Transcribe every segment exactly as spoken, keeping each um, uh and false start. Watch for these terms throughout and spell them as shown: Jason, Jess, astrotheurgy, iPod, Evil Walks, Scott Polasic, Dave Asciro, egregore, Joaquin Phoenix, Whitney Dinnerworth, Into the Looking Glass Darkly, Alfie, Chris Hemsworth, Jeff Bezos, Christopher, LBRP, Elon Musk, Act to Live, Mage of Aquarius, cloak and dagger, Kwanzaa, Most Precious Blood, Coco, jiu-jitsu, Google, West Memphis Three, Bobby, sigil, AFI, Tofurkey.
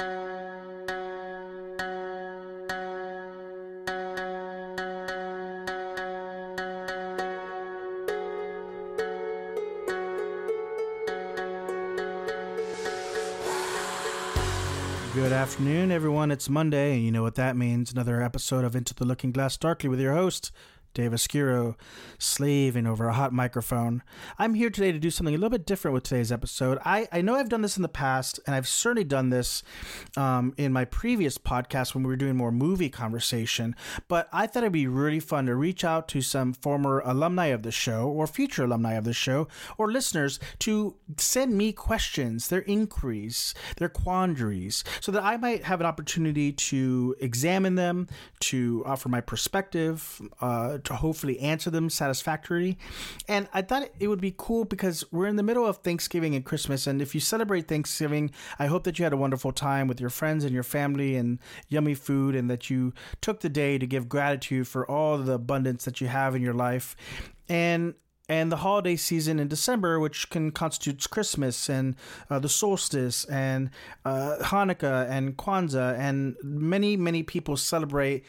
Good afternoon, everyone. It's Monday, and you know what that means. Another episode of Into the Looking Glass Darkly with your host, Dave Asciro, slaving over a hot microphone. I'm here today to do something a little bit different with today's episode. I, I know I've done this in the past, and I've certainly done this um, in my previous podcast when we were doing more movie conversation, but I thought it'd be really fun to reach out to some former alumni of the show or future alumni of the show or listeners to send me questions, their inquiries, their quandaries, so that I might have an opportunity to examine them, to offer my perspective, uh, to hopefully answer them satisfactorily. And I thought it would be cool because we're in the middle of Thanksgiving and Christmas, and if you celebrate Thanksgiving, I hope that you had a wonderful time with your friends and your family and yummy food, and that you took the day to give gratitude for all the abundance that you have in your life. And And the holiday season in December, which can constitutes Christmas and uh, the solstice and uh, Hanukkah and Kwanzaa, and many, many people celebrate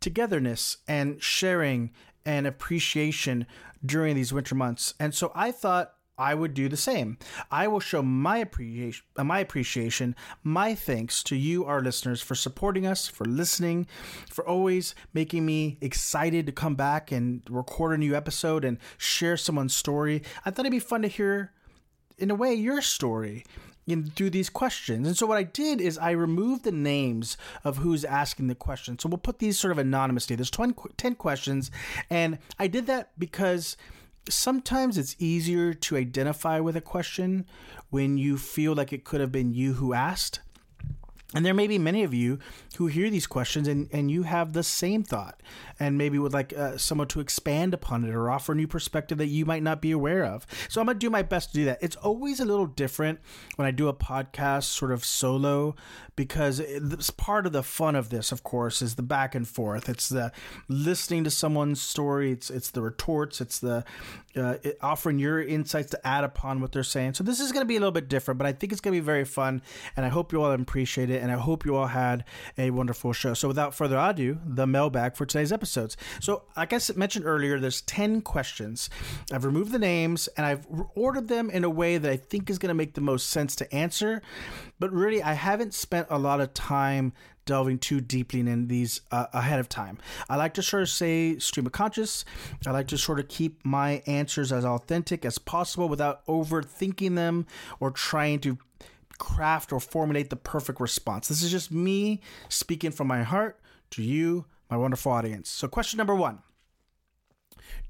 togetherness and sharing and appreciation during these winter months. And so I thought I would do the same. I will show my appreciation, my appreciation, my thanks to you, our listeners, for supporting us, for listening, for always making me excited to come back and record a new episode and share someone's story. I thought it'd be fun to hear, in a way, your story in, through these questions. And so what I did is I removed the names of who's asking the question. So we'll put these sort of anonymously. There's ten questions, and I did that because sometimes it's easier to identify with a question when you feel like it could have been you who asked. And there may be many of you who hear these questions and, and you have the same thought and maybe would like uh, someone to expand upon it or offer a new perspective that you might not be aware of. So I'm going to do my best to do that. It's always a little different when I do a podcast sort of solo, because it's part of the fun of this, of course, is the back and forth. It's the listening to someone's story. It's it's the retorts. It's the uh, it offering your insights to add upon what they're saying. So this is going to be a little bit different, but I think it's going to be very fun, and I hope you all appreciate it. And I hope you all had a wonderful show. So without further ado, the mailbag for today's episodes. So like I mentioned earlier, there's ten questions. I've removed the names, and I've ordered them in a way that I think is going to make the most sense to answer. But really, I haven't spent a lot of time delving too deeply in these uh, ahead of time. I like to sort of say stream of conscious. I like to sort of keep my answers as authentic as possible without overthinking them or trying to craft or formulate the perfect response. This is just me speaking from my heart to you, my wonderful audience. So question number one,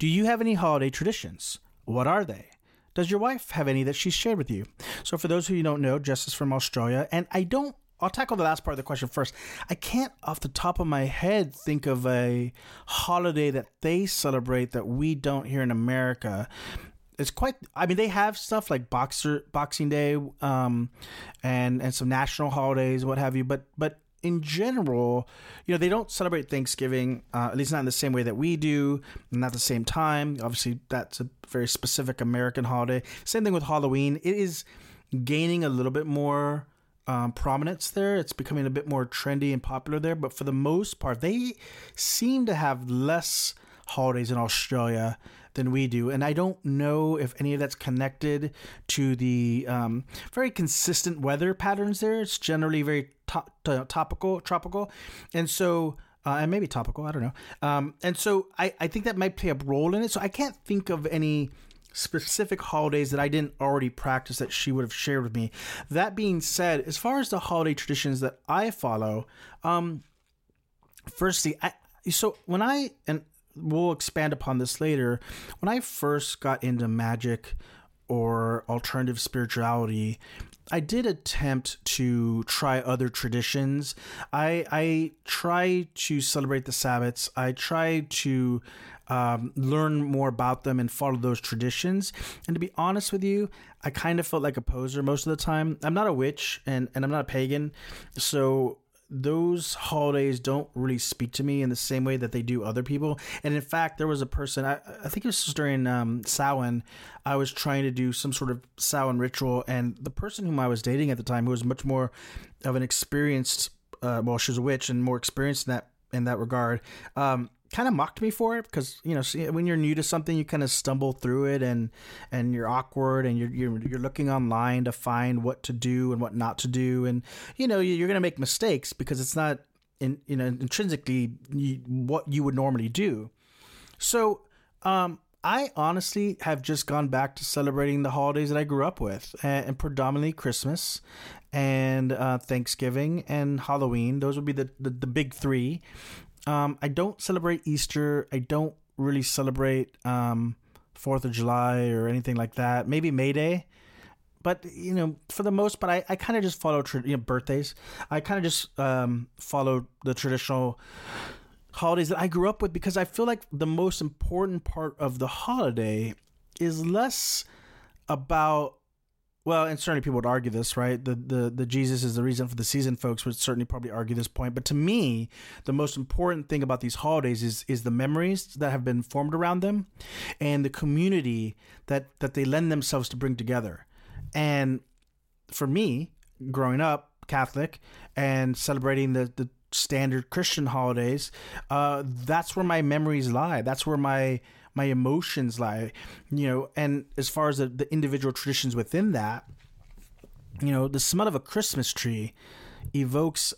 do you have any holiday traditions? What are they? Does your wife have any that she's shared with you? So for those who you don't know, Jess is from Australia, and I don't, I'll tackle the last part of the question first. I can't off the top of my head think of a holiday that they celebrate that we don't here in America. It's quite, I mean, they have stuff like Boxer, Boxing Day um, and and some national holidays, what have you. But but in general, you know, they don't celebrate Thanksgiving, uh, at least not in the same way that we do, not the same time. Obviously, that's a very specific American holiday. Same thing with Halloween. It is gaining a little bit more um, prominence there. It's becoming a bit more trendy and popular there. But for the most part, they seem to have less holidays in Australia than we do, and I don't know if any of that's connected to the um, very consistent weather patterns there. It's generally very top, t- topical, tropical, and so uh, and maybe topical. I don't know. Um, and so I, I think that might play a role in it. So I can't think of any specific holidays that I didn't already practice that she would have shared with me. That being said, as far as the holiday traditions that I follow, um, firstly, I so when I and we'll expand upon this later. When I first got into magic or alternative spirituality, I did attempt to try other traditions. I I tried to celebrate the Sabbats. I tried to um, learn more about them and follow those traditions. And to be honest with you, I kind of felt like a poser most of the time. I'm not a witch, and, and I'm not a pagan. So those holidays don't really speak to me in the same way that they do other people. And in fact, there was a person, I, I think it was during um, Samhain, I was trying to do some sort of Samhain ritual. And the person whom I was dating at the time, who was much more of an experienced, uh, well, she was a witch and more experienced in that, in that regard, um, kind of mocked me for it because, you know, see, when you're new to something, you kind of stumble through it and, and you're awkward and you're, you're, you're looking online to find what to do and what not to do. And, you know, you're going to make mistakes because it's not in, you know, intrinsically what you would normally do. So, um, I honestly have just gone back to celebrating the holidays that I grew up with, and, and predominantly Christmas and, uh, Thanksgiving and Halloween. Those would be the, the, the big three. Um, I don't celebrate Easter. I don't really celebrate um, fourth of July or anything like that. Maybe May Day. But, you know, for the most part, I, I kind of just follow tra- you know, birthdays. I kind of just um, follow the traditional holidays that I grew up with because I feel like the most important part of the holiday is less about, well, and certainly people would argue this, right? The, the the Jesus is the reason for the season, folks would certainly probably argue this point. But to me, the most important thing about these holidays is is the memories that have been formed around them and the community that, that they lend themselves to bring together. And for me, growing up Catholic and celebrating the, the standard Christian holidays, uh, that's where my memories lie. That's where my... my emotions lie, you know, and as far as the, the individual traditions within that, you know, the smell of a Christmas tree evokes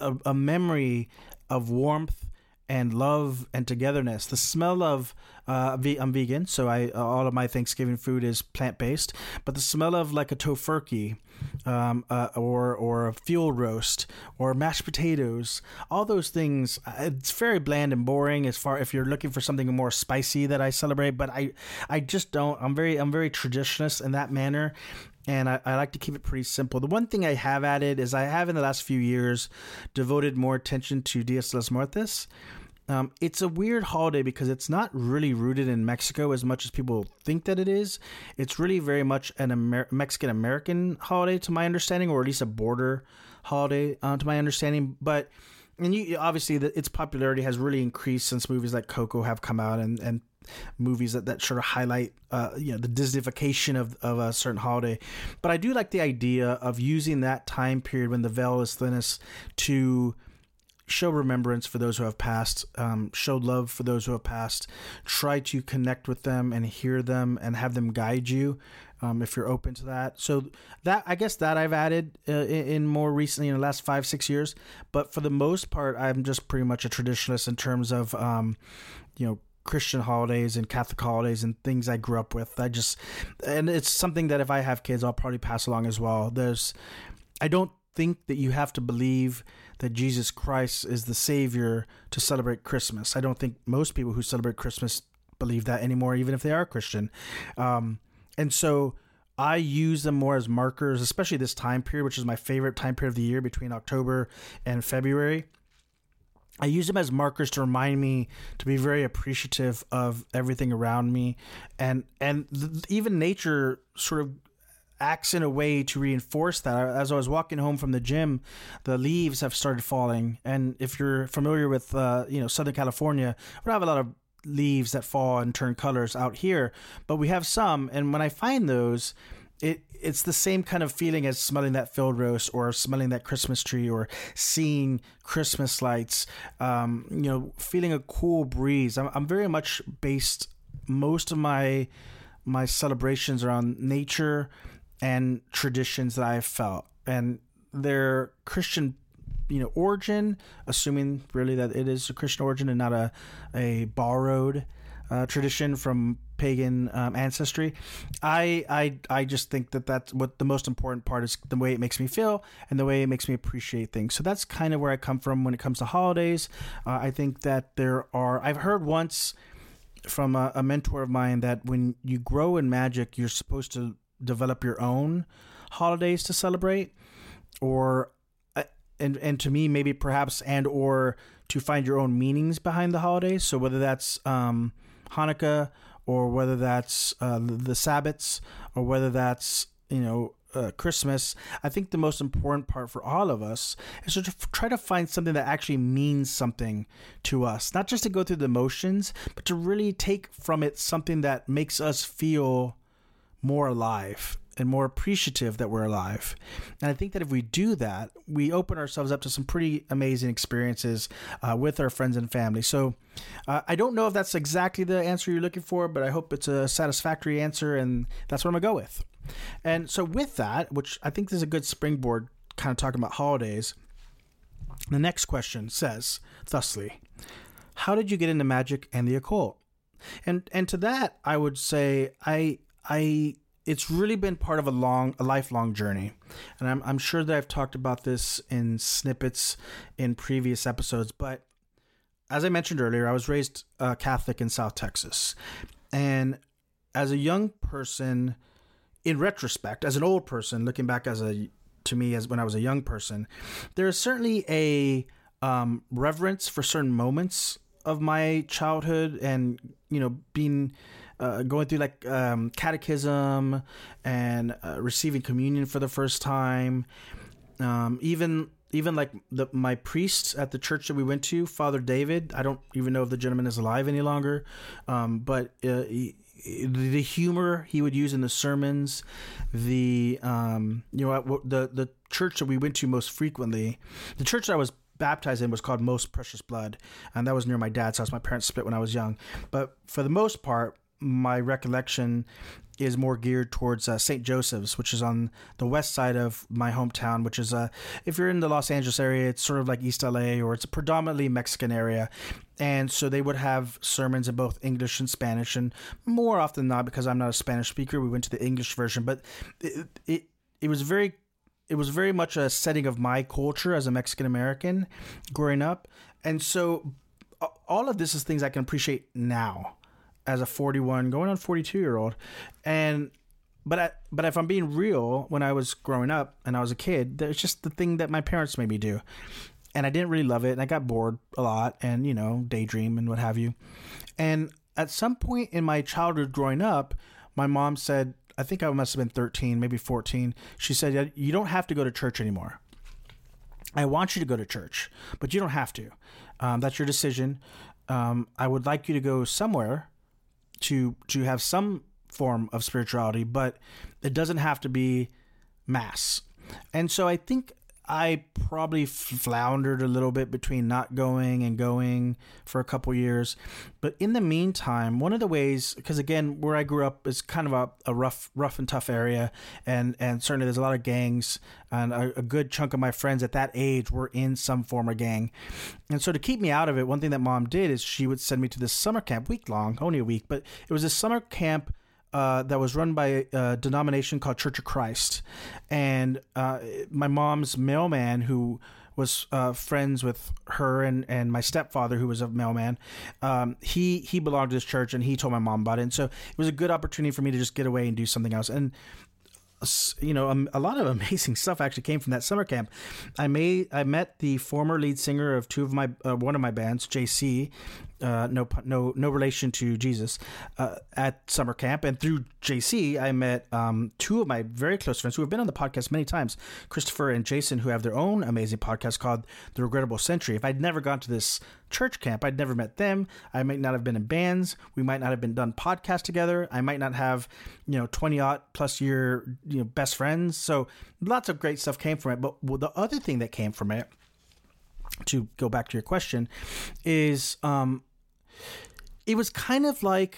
a, a memory of warmth and love and togetherness. The smell of, uh, I'm vegan, so I all of my Thanksgiving food is plant-based, but the smell of like a tofurkey um, uh, or, or a fuel roast or mashed potatoes, all those things, it's very bland and boring as far if you're looking for something more spicy that I celebrate, but I, I just don't, I'm very, I'm very traditionalist in that manner. And I, I like to keep it pretty simple. The one thing I have added is I have in the last few years devoted more attention to Dia de los Muertos. Um, it's a weird holiday because it's not really rooted in Mexico as much as people think that it is. It's really very much an Amer- Mexican-American holiday, to my understanding, or at least a border holiday, uh, to my understanding. But and you, obviously, the, its popularity has really increased since movies like Coco have come out and, and movies that, that sort of highlight, uh, you know, the Disneyfication of, of a certain holiday. But I do like the idea of using that time period when the veil is thinnest to show remembrance for those who have passed, um, show love for those who have passed, try to connect with them and hear them and have them guide you, um, if you're open to that. So that, I guess that I've added uh, in more recently in the last five, six years, but for the most part, I'm just pretty much a traditionalist in terms of, um, you know, Christian holidays and Catholic holidays and things I grew up with. I just, and it's something that if I have kids, I'll probably pass along as well. There's, I don't think that you have to believe that Jesus Christ is the Savior to celebrate Christmas. I don't think most people who celebrate Christmas believe that anymore, even if they are Christian. Um, and so I use them more as markers, especially this time period, which is my favorite time period of the year between October and February. I use them as markers to remind me to be very appreciative of everything around me. And and th- even nature sort of acts in a way to reinforce that. As I was walking home from the gym, the leaves have started falling. And if you're familiar with, uh, you know, Southern California, we don't have a lot of leaves that fall and turn colors out here, but we have some. And when I find those, It it's the same kind of feeling as smelling that field roast or smelling that Christmas tree or seeing Christmas lights, um, you know, feeling a cool breeze. I'm, I'm very much based most of my my celebrations around nature and traditions that I've felt and their Christian, you know, origin, assuming really that it is a Christian origin and not a, a borrowed uh, tradition from pagan um, ancestry. I, I I just think that that's what the most important part is, the way it makes me feel and the way it makes me appreciate things. So that's kind of where I come from when it comes to holidays. Uh, I think that there are, I've heard once from a, a mentor of mine that when you grow in magic, you're supposed to develop your own holidays to celebrate or, and, and to me, maybe perhaps, and, or to find your own meanings behind the holidays. So whether that's um, Hanukkah or whether that's uh, the Sabbats, or whether that's, you know, uh, Christmas, I think the most important part for all of us is to try to find something that actually means something to us, not just to go through the motions, but to really take from it something that makes us feel more alive and more appreciative that we're alive. And I think that if we do that, we open ourselves up to some pretty amazing experiences uh, with our friends and family. So uh, I don't know if that's exactly the answer you're looking for, but I hope it's a satisfactory answer, and that's what I'm going to go with. And so with that, which I think this is a good springboard, kind of talking about holidays, the next question says, thusly, how did you get into magic and the occult? And and to that, I would say I I... it's really been part of a long, a lifelong journey. And I'm, I'm sure that I've talked about this in snippets in previous episodes. But as I mentioned earlier, I was raised uh, Catholic in South Texas. And as a young person, in retrospect, as an old person, looking back as a to me as when I was a young person, there is certainly a um, reverence for certain moments of my childhood and, you know, being uh, going through like um, catechism and uh, receiving communion for the first time. Um, even even like the, my priest at the church that we went to, Father David, I don't even know if the gentleman is alive any longer, um, but uh, he, the humor he would use in the sermons, the, um, you know, the, the church that we went to most frequently, the church that I was baptized in was called Most Precious Blood, and that was near my dad's house. My parents split when I was young, but for the most part, my recollection is more geared towards uh, Saint Joseph's, which is on the west side of my hometown, which is, uh, if you're in the Los Angeles area, it's sort of like East L A, or it's a predominantly Mexican area. And so they would have sermons in both English and Spanish, and more often than not, because I'm not a Spanish speaker, we went to the English version, but it it, it was very It was very much a setting of my culture as a Mexican-American growing up. And so all of this is things I can appreciate now as a forty-one, going on forty-two-year-old. And but I, but if I'm being real, when I was growing up and I was a kid, there's just the thing that my parents made me do. And I didn't really love it, and I got bored a lot and, you know, daydream and what have you. And at some point in my childhood growing up, my mom said, I think I must have been thirteen, maybe fourteen. She said, you don't have to go to church anymore. I want you to go to church, but you don't have to. Um, that's your decision. Um, I would like you to go somewhere to to have some form of spirituality, but it doesn't have to be mass. And so I think I probably floundered a little bit between not going and going for a couple years. But in the meantime, one of the ways, because again, where I grew up is kind of a, a rough, rough and tough area. And, and certainly there's a lot of gangs, and a, a good chunk of my friends at that age were in some form of gang. And so to keep me out of it, one thing that mom did is she would send me to this summer camp, week long, only a week, but it was a summer camp Uh, that was run by a denomination called Church of Christ. And uh, my mom's mailman, who was uh, friends with her and, and my stepfather, who was a mailman, um, he, he belonged to this church, and he told my mom about it. And so it was a good opportunity for me to just get away and do something else. And, you know, um, a lot of amazing stuff actually came from that summer camp. I made, I met the former lead singer of two of my, uh, one of my bands, J C, uh, no, no, no relation to Jesus, uh, at summer camp. And through J C, I met, um, two of my very close friends who have been on the podcast many times, Christopher and Jason, who have their own amazing podcast called The Regrettable Century. If I'd never gone to this church camp, I'd never met them. I might not have been in bands. We might not have been done podcasts together. I might not have, you know, twenty odd plus year, you know, best friends. So lots of great stuff came from it. But the other thing that came from it, to go back to your question, is um, it was kind of like,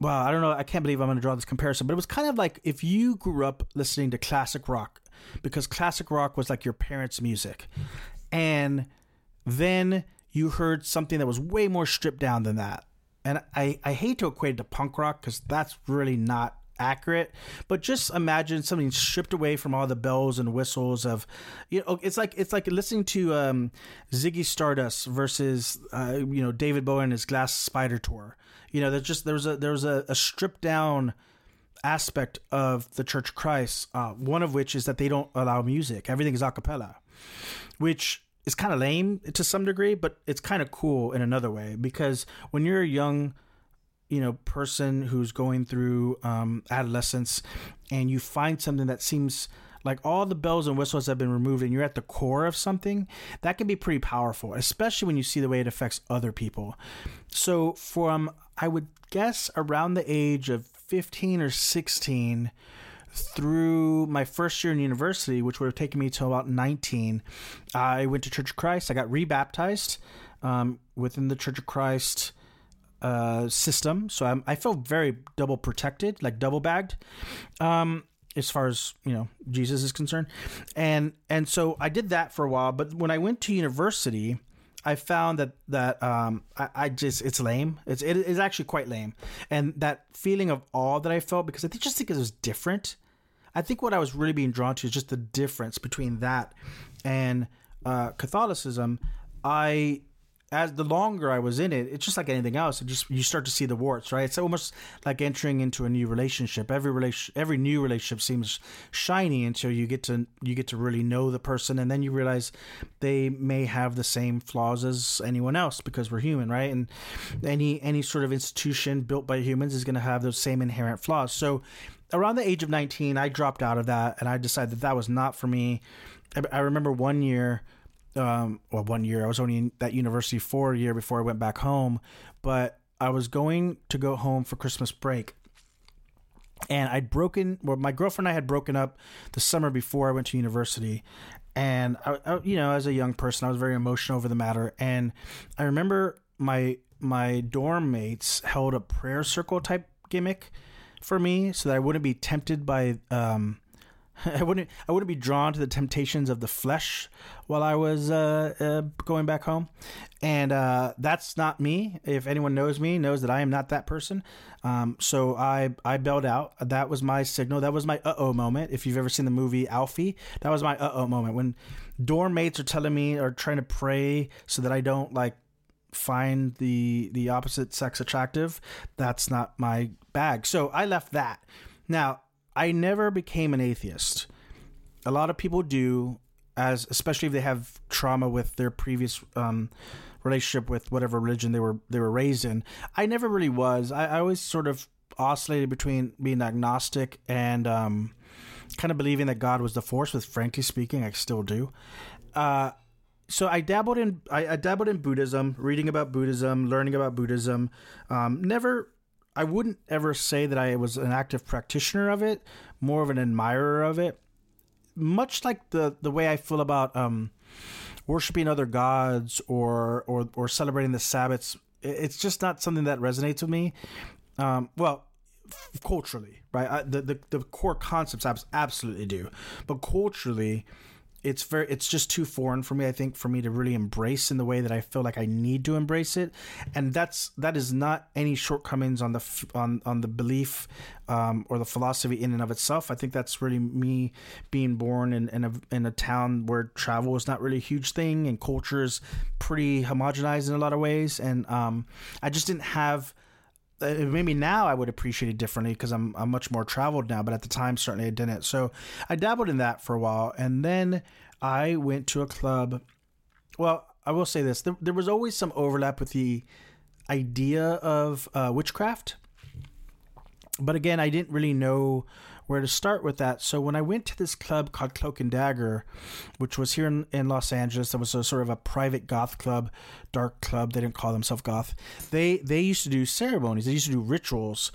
well, I don't know. I can't believe I'm going to draw this comparison, but it was kind of like if you grew up listening to classic rock, because classic rock was like your parents' music. And then you heard something that was way more stripped down than that. And I, I hate to equate it to punk rock, because that's really not accurate, but just imagine something stripped away from all the bells and whistles of, you know, it's like it's like listening to um, Ziggy Stardust versus uh, you know, David Bowen and his Glass Spider Tour. You know, there's just there's a there's a, a stripped down aspect of the Church of Christ. Uh, one of which is that they don't allow music; everything is a cappella, which is kind of lame to some degree, but it's kind of cool in another way, because when you're a young you know, person who's going through um, adolescence, and you find something that seems like all the bells and whistles have been removed and you're at the core of something, that can be pretty powerful, especially when you see the way it affects other people. So from, I would guess, around the age of fifteen or sixteen through my first year in university, which would have taken me to about nineteen, I went to Church of Christ. I got rebaptized um, within the Church of Christ uh, system. So I'm, I felt very double protected, like double bagged. Um as far as, you know, Jesus is concerned. And and so I did that for a while. But when I went to university, I found that that um, I, I just it's lame. It's it is actually quite lame. And that feeling of awe that I felt, because I think just because it was different. I think what I was really being drawn to is just the difference between that and uh, Catholicism. I as the longer I was in it, it's just like anything else. It just, you start to see the warts, right? It's almost like entering into a new relationship. Every relation, every new relationship seems shiny until you get to you get to really know the person, and then you realize they may have the same flaws as anyone else because we're human, right? And any any sort of institution built by humans is going to have those same inherent flaws. So, around the age of nineteen, I dropped out of that, and I decided that that was not for me. I, I remember one year. Um, well, one year I was only in that university for a year before I went back home, but I was going to go home for Christmas break, and I'd broken. Well, my girlfriend and I had broken up the summer before I went to university, and I, I, you know, as a young person, I was very emotional over the matter. And I remember my my dorm mates held a prayer circle type gimmick for me so that I wouldn't be tempted by. Um, I wouldn't. I wouldn't be drawn to the temptations of the flesh while I was uh, uh, going back home, and uh, that's not me. If anyone knows me, knows that I am not that person. Um, so I I bailed out. That was my signal. That was my uh oh moment. If you've ever seen the movie Alfie, that was my uh oh moment when dorm mates are telling me or trying to pray so that I don't like find the the opposite sex attractive. That's not my bag. So I left that. Now, I never became an atheist. A lot of people do, as especially if they have trauma with their previous um, relationship with whatever religion they were they were raised in. I never really was. I, I always sort of oscillated between being agnostic and um, kind of believing that God was the force. With frankly speaking, I still do. Uh, so I dabbled in I, I dabbled in Buddhism, reading about Buddhism, learning about Buddhism. Um, never. I wouldn't ever say that I was an active practitioner of it, more of an admirer of it. Much like the, the way I feel about um, worshiping other gods or, or or celebrating the Sabbaths, it's just not something that resonates with me. Um, well, f- culturally, right? I, the, the the core concepts I absolutely do, but culturally, it's very it's just too foreign for me. I think for me to really embrace in the way that I feel like I need to embrace it, and that's that is not any shortcomings on the on on the belief um, or the philosophy in and of itself. I think that's really me being born in in a, in a town where travel is not really a huge thing and culture is pretty homogenized in a lot of ways, and um, I just didn't have. Maybe now I would appreciate it differently because I'm I'm much more traveled now, but at the time certainly I didn't. So I dabbled in that for a while, and then I went to a club. Well, I will say this: there, there was always some overlap with the idea of uh, witchcraft, but again, I didn't really know where to start with that. So when I went to this club called Cloak and Dagger, which was here in, in Los Angeles, that was a sort of a private goth club, dark club. They didn't call themselves goth. They they used to do ceremonies. They used to do rituals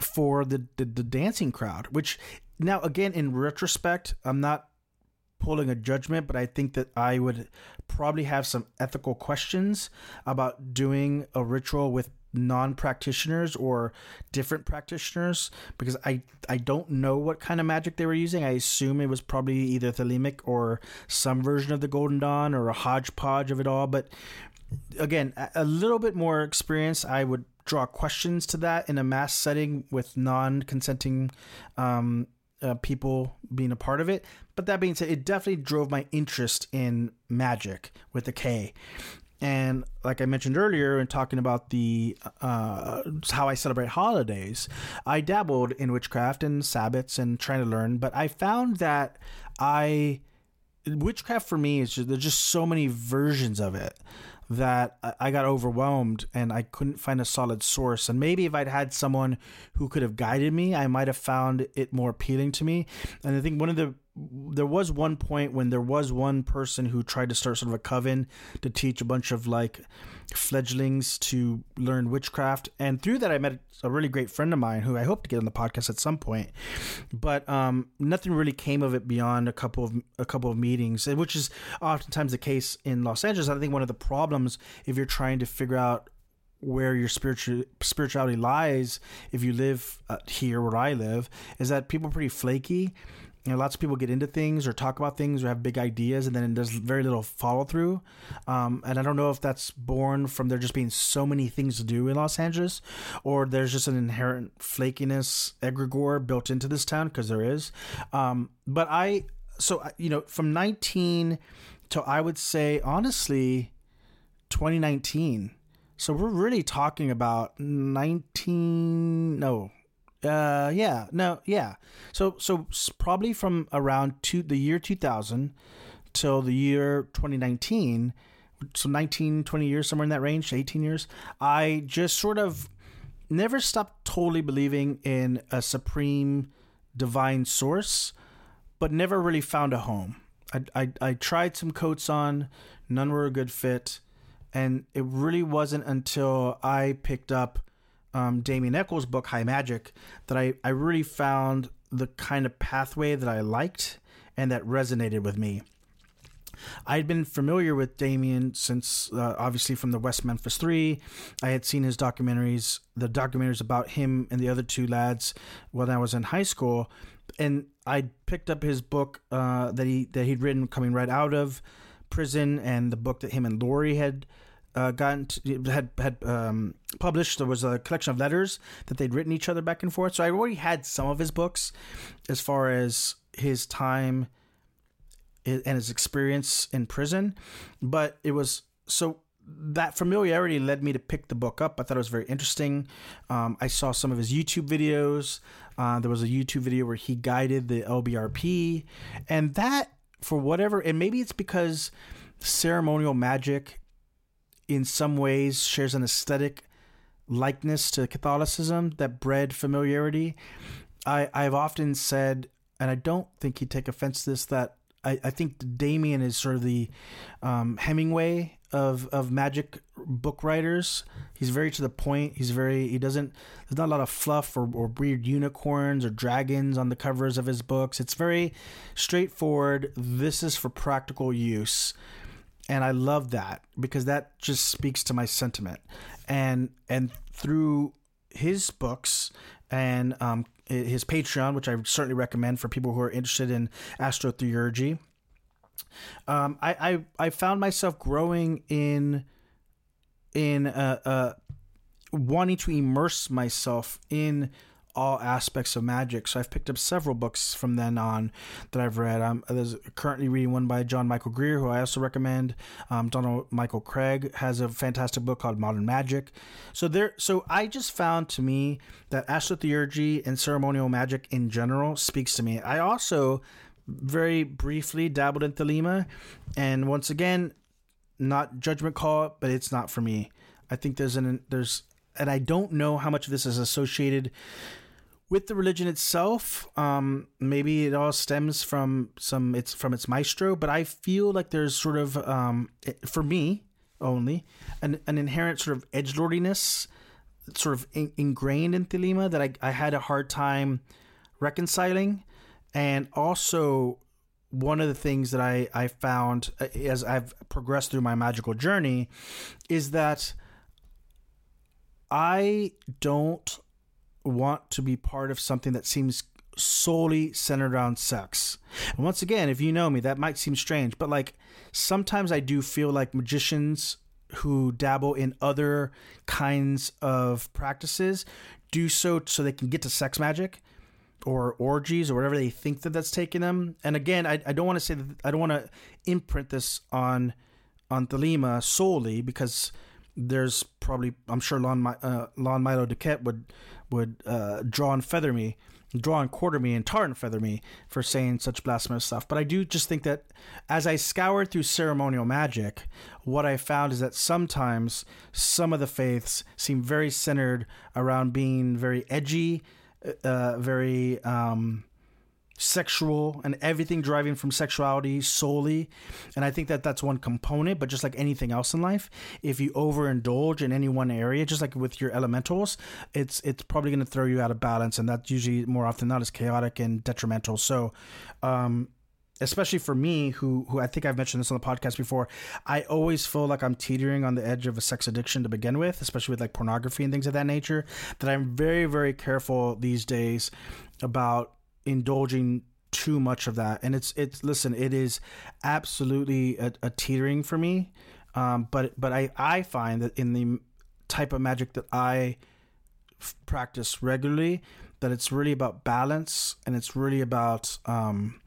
for the, the, the dancing crowd, which now, again, in retrospect, I'm not pulling a judgment, but I think that I would probably have some ethical questions about doing a ritual with non-practitioners or different practitioners, because I I don't know what kind of magic they were using. I assume it was probably either Thelemic or some version of the Golden Dawn or a hodgepodge of it all. But again, a little bit more experience, I would draw questions to that in a mass setting with non-consenting um, uh, people being a part of it. But that being said, it definitely drove my interest in magic with a K. And like I mentioned earlier in talking about the uh, how I celebrate holidays, I dabbled in witchcraft and Sabbaths and trying to learn. But I found that I witchcraft for me is just, there's just so many versions of it that I got overwhelmed and I couldn't find a solid source. And maybe if I'd had someone who could have guided me, I might have found it more appealing to me. And I think one of the there was one point when there was one person who tried to start sort of a coven to teach a bunch of like fledglings to learn witchcraft. And through that, I met a really great friend of mine who I hope to get on the podcast at some point, but um, nothing really came of it beyond a couple of, a couple of meetings, which is oftentimes the case in Los Angeles. I think one of the problems if you're trying to figure out where your spiritual spirituality lies, if you live here where I live, is that people are pretty flaky. You know, lots of people get into things or talk about things or have big ideas, and then there's very little follow through. Um, and I don't know if that's born from there just being so many things to do in Los Angeles, or there's just an inherent flakiness egregore built into this town, because there is. Um, but I, so, you know, from nineteen to, I would say, honestly, twenty nineteen. So we're really talking about nineteen, no. Uh yeah no yeah so so probably from around two, the year two thousand till the year twenty nineteen, so nineteen, twenty years, somewhere in that range, eighteen years, I just sort of never stopped totally believing in a supreme divine source, but never really found a home. I I, I tried some coats on, none were a good fit, and it really wasn't until I picked up Um, Damien Echols' book, High Magic, that I, I really found the kind of pathway that I liked and that resonated with me. I'd been familiar with Damien since, uh, obviously, from the West Memphis Three. I had seen his documentaries, the documentaries about him and the other two lads when I was in high school. And I picked up his book uh, that, he, that he'd written coming right out of prison, and the book that him and Lori had Uh, gotten to, had had um, published. There was a collection of letters that they'd written each other back and forth. So I already had some of his books, as far as his time and his experience in prison. But it was so that familiarity led me to pick the book up. I thought it was very interesting. Um, I saw some of his YouTube videos. Uh, there was a YouTube video where he guided the L B R P, and that, for whatever, and maybe it's because ceremonial magic in some ways shares an aesthetic likeness to Catholicism that bred familiarity. I, I've often said, and I don't think he'd take offense to this, that I, I think Damien is sort of the um, Hemingway of of magic book writers. He's very to the point. He's very, he doesn't, there's not a lot of fluff or, or weird unicorns or dragons on the covers of his books. It's very straightforward. This is for practical use. And I love that, because that just speaks to my sentiment. And and through his books and um, his Patreon, which I certainly recommend for people who are interested in astrotheurgy, um, I, I I found myself growing in in uh, uh, wanting to immerse myself in all aspects of magic. So I've picked up several books from then on that I've read. I'm there's currently reading one by John Michael Greer, who I also recommend. Um, Donald Michael Craig has a fantastic book called Modern Magic. So there, so I just found, to me, that astrotheurgy and ceremonial magic in general speaks to me. I also very briefly dabbled in Thelema, and once again, not judgment call, but it's not for me. I think there's an there's and I don't know how much of this is associated with the religion itself. Um, maybe it all stems from some it's from its maestro, but I feel like there's sort of, um, for me only, an, an inherent sort of edgelordiness sort of in, ingrained in Thelema that I, I had a hard time reconciling. And also, one of the things that I, I found as I've progressed through my magical journey is that I don't want to be part of something that seems solely centered around sex. And once again, if you know me, that might seem strange, but like sometimes I do feel like magicians who dabble in other kinds of practices do so so they can get to sex magic or orgies or whatever they think that that's taking them. And again, I, I don't want to say that I don't want to imprint this on on Thelema solely, because there's probably, I'm sure Lon, uh, Lon Milo Duquette would would uh, draw and feather me draw and quarter me and tar and feather me for saying such blasphemous stuff. But I do just think that as I scoured through ceremonial magic, what I found is that sometimes some of the faiths seem very centered around being very edgy, uh, very um, sexual, and everything driving from sexuality solely. And I think that that's one component, but just like anything else in life, if you overindulge in any one area, just like with your elementals, it's it's probably going to throw you out of balance, and that usually more often than not is chaotic and detrimental. So um especially for me, who who I think I've mentioned this on the podcast before, I always feel like I'm teetering on the edge of a sex addiction to begin with, especially with like pornography and things of that nature, that I'm very, very careful these days about indulging too much of that. And it's it's listen, it is absolutely a, a teetering for me, um but but I I find that in the type of magic that I f- practice regularly, that it's really about balance, and it's really about um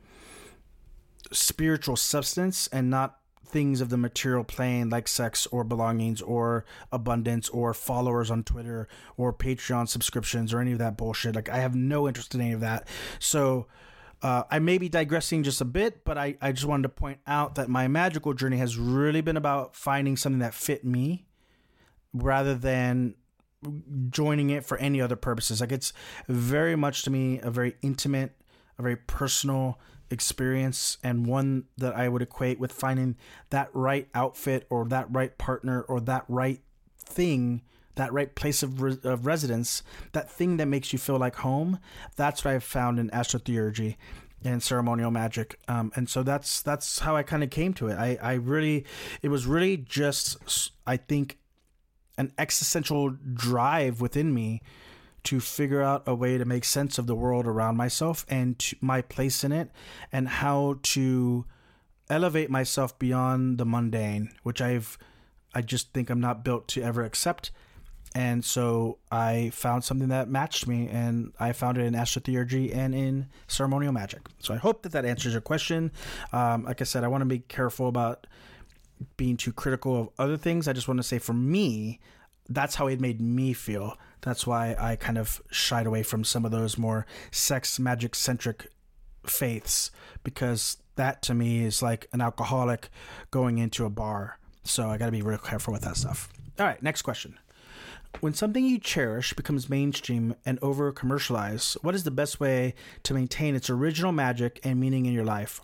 spiritual substance and not things of the material plane like sex or belongings or abundance or followers on Twitter or Patreon subscriptions or any of that bullshit. Like, I have no interest in any of that. So uh, I may be digressing just a bit, but I, I just wanted to point out that my magical journey has really been about finding something that fit me rather than joining it for any other purposes. Like, it's very much to me a very intimate, a very personal experience, and one that I would equate with finding that right outfit or that right partner or that right thing, that right place of, re- of residence, that thing that makes you feel like home. That's what I've found in astrotheurgy and ceremonial magic. Um, and so that's that's how I kind of came to it. I, I really, it was really just, I think, an existential drive within me to figure out a way to make sense of the world around myself and to my place in it, and how to elevate myself beyond the mundane, which I've, I just think I'm not built to ever accept. And so I found something that matched me, and I found it in astrotheurgy and in ceremonial magic. So I hope that that answers your question. Um, like I said, I want to be careful about being too critical of other things. I just want to say, for me, that's how it made me feel. That's why I kind of shied away from some of those more sex magic centric faiths, because that to me is like an alcoholic going into a bar. So I got to be real careful with that stuff. All right, next question. When something you cherish becomes mainstream and over commercialized, what is the best way to maintain its original magic and meaning in your life?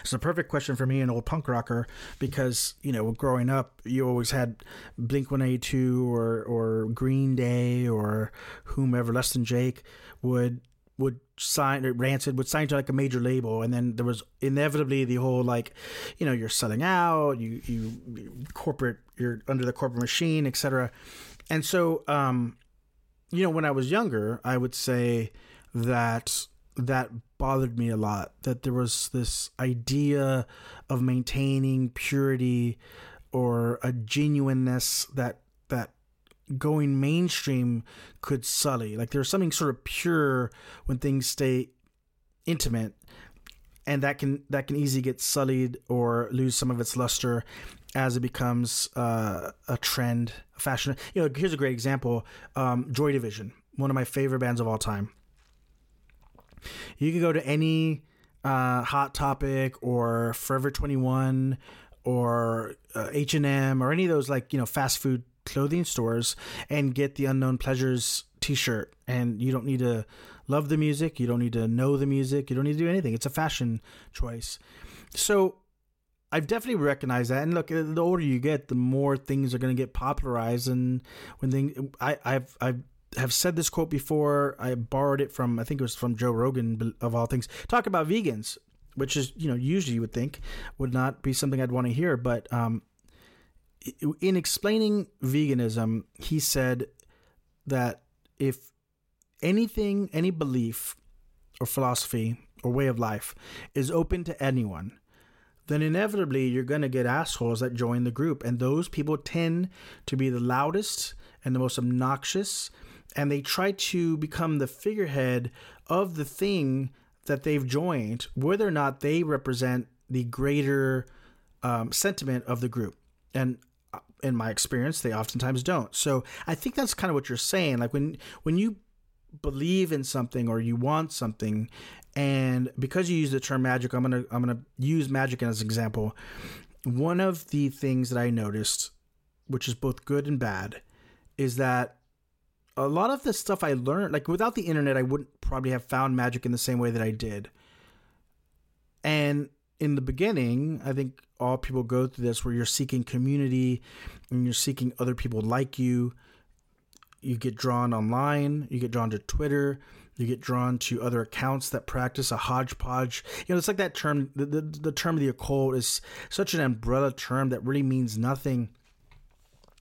It's a perfect question for me, an old punk rocker, because, you know, growing up, you always had Blink one eighty-two or or Green Day or whomever, Less Than Jake, would would sign, or Rancid would sign to like a major label, and then there was inevitably the whole like, you know, you're selling out, you you, you corporate, you're under the corporate machine, et cetera. And so, um, you know, when I was younger, I would say that that bothered me a lot, that there was this idea of maintaining purity or a genuineness that that going mainstream could sully. Like, there's something sort of pure when things stay intimate, and that can that can easily get sullied or lose some of its luster as it becomes uh, a trend, a fashion. You know, here's a great example: um, Joy Division, one of my favorite bands of all time. You can go to any uh, Hot Topic or Forever twenty-one or uh, H and M or any of those, like, you know, fast food clothing stores, and get the Unknown Pleasures t-shirt. And you don't need to love the music. You don't need to know the music. You don't need to do anything. It's a fashion choice. So I've definitely recognized that. And look, the older you get, the more things are going to get popularized. And when things, I, I've, I've, have said this quote before. I borrowed it from, I think it was from Joe Rogan, of all things, talk about vegans, which is, you know, usually you would think would not be something I'd want to hear. But um, in explaining veganism, he said that if anything, any belief or philosophy or way of life is open to anyone, then inevitably you're going to get assholes that join the group. And those people tend to be the loudest and the most obnoxious, and they try to become the figurehead of the thing that they've joined, whether or not they represent the greater um, sentiment of the group. And in my experience, they oftentimes don't. So I think that's kind of what you're saying. Like, when when you believe in something or you want something, and because you use the term magic, I'm gonna I'm gonna use magic as an example. One of the things that I noticed, which is both good and bad, is that a lot of the stuff I learned, like without the internet, I wouldn't probably have found magic in the same way that I did. And in the beginning, I think all people go through this where you're seeking community and you're seeking other people like you. You get drawn online, you get drawn to Twitter, you get drawn to other accounts that practice a hodgepodge. You know, it's like that term, the, the, the term of the occult is such an umbrella term that really means nothing.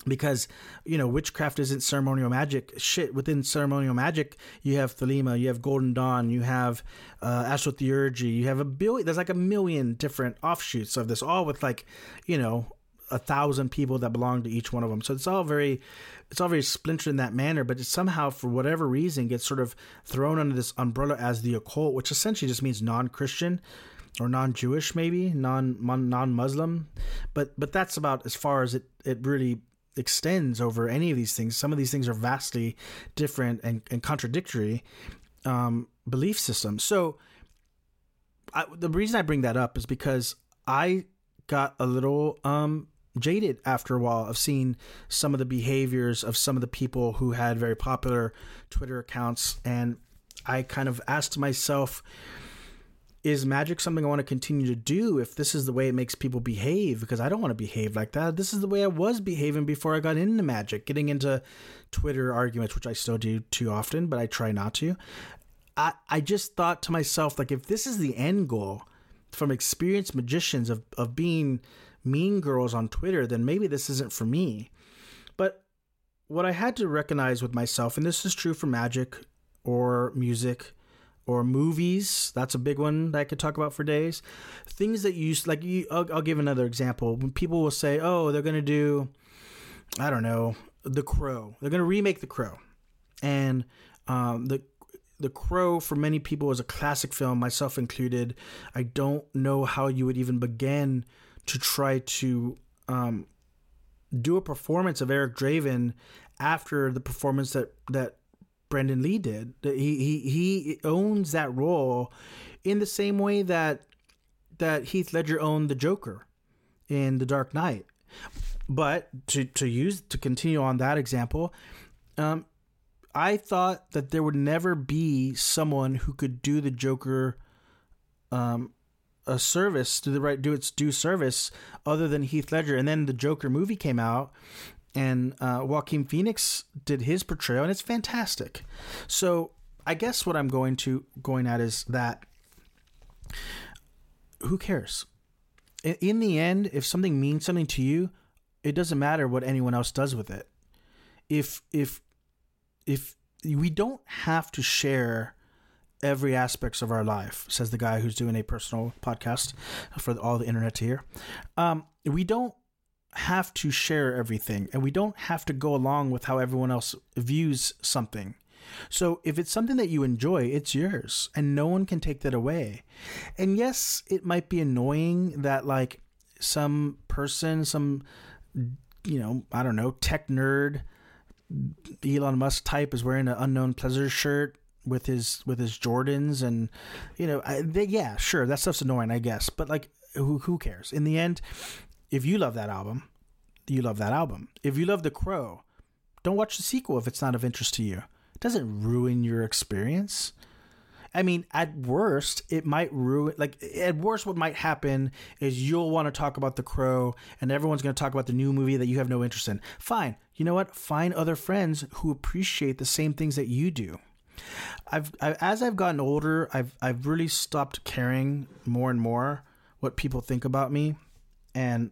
Because, you know, witchcraft isn't ceremonial magic. Shit, within ceremonial magic, you have Thelema, you have Golden Dawn, you have uh, astrotheurgy, you have a billion, there's like a million different offshoots of this, all with like, you know, a thousand people that belong to each one of them. So it's all very, it's all very splintered in that manner, but it somehow, for whatever reason, gets sort of thrown under this umbrella as the occult, which essentially just means non-Christian. Or non-Jewish, maybe, non, non-Muslim. But but that's about as far as it, it really extends over any of these things. Some of these things are vastly different and, and contradictory um, belief systems. So I, the reason I bring that up is because I got a little um, jaded after a while of seeing some of the behaviors of some of the people who had very popular Twitter accounts. And I kind of asked myself, is magic something I want to continue to do if this is the way it makes people behave? Because I don't want to behave like that. This is the way I was behaving before I got into magic, getting into Twitter arguments, which I still do too often, but I try not to. I, I just thought to myself, like, if this is the end goal from experienced magicians of, of being mean girls on Twitter, then maybe this isn't for me. But what I had to recognize with myself, and this is true for magic or music, or movies, that's a big one that I could talk about for days. Things that you, like, you, I'll, I'll give another example. When people will say, oh, they're going to do, I don't know, The Crow. They're going to remake The Crow. And um, The The Crow, for many people, is a classic film, myself included. I don't know how you would even begin to try to um, do a performance of Eric Draven after the performance that, that, Brendan Lee did. He, he he owns that role in the same way that that Heath Ledger owned the Joker in The Dark Knight. But to to use to continue on that example, um, I thought that there would never be someone who could do the Joker um, a service do the right do its due service other than Heath Ledger. And then the Joker movie came out. And uh, Joaquin Phoenix did his portrayal, and it's fantastic. So I guess what I'm going to going at is that who cares? In, in the end, if something means something to you, it doesn't matter what anyone else does with it. If if if we don't have to share every aspects of our life, says the guy who's doing a personal podcast for all the internet to hear. Um, we don't have to share everything, and we don't have to go along with how everyone else views something. So if it's something that you enjoy, it's yours, and no one can take that away. And yes, it might be annoying that like some person, some, you know, I don't know, tech nerd, Elon Musk type is wearing an Unknown Pleasure shirt with his, with his Jordans. And, you know, I, they, yeah, sure. That stuff's annoying, I guess. But like, who, who cares? In the end, if you love that album, you love that album. If you love The Crow, don't watch the sequel if it's not of interest to you. It doesn't ruin your experience. I mean, at worst, it might ruin... Like, at worst, what might happen is you'll want to talk about The Crow, and everyone's going to talk about the new movie that you have no interest in. Fine. You know what? Find other friends who appreciate the same things that you do. I've I, as I've gotten older, I've I've really stopped caring more and more what people think about me, and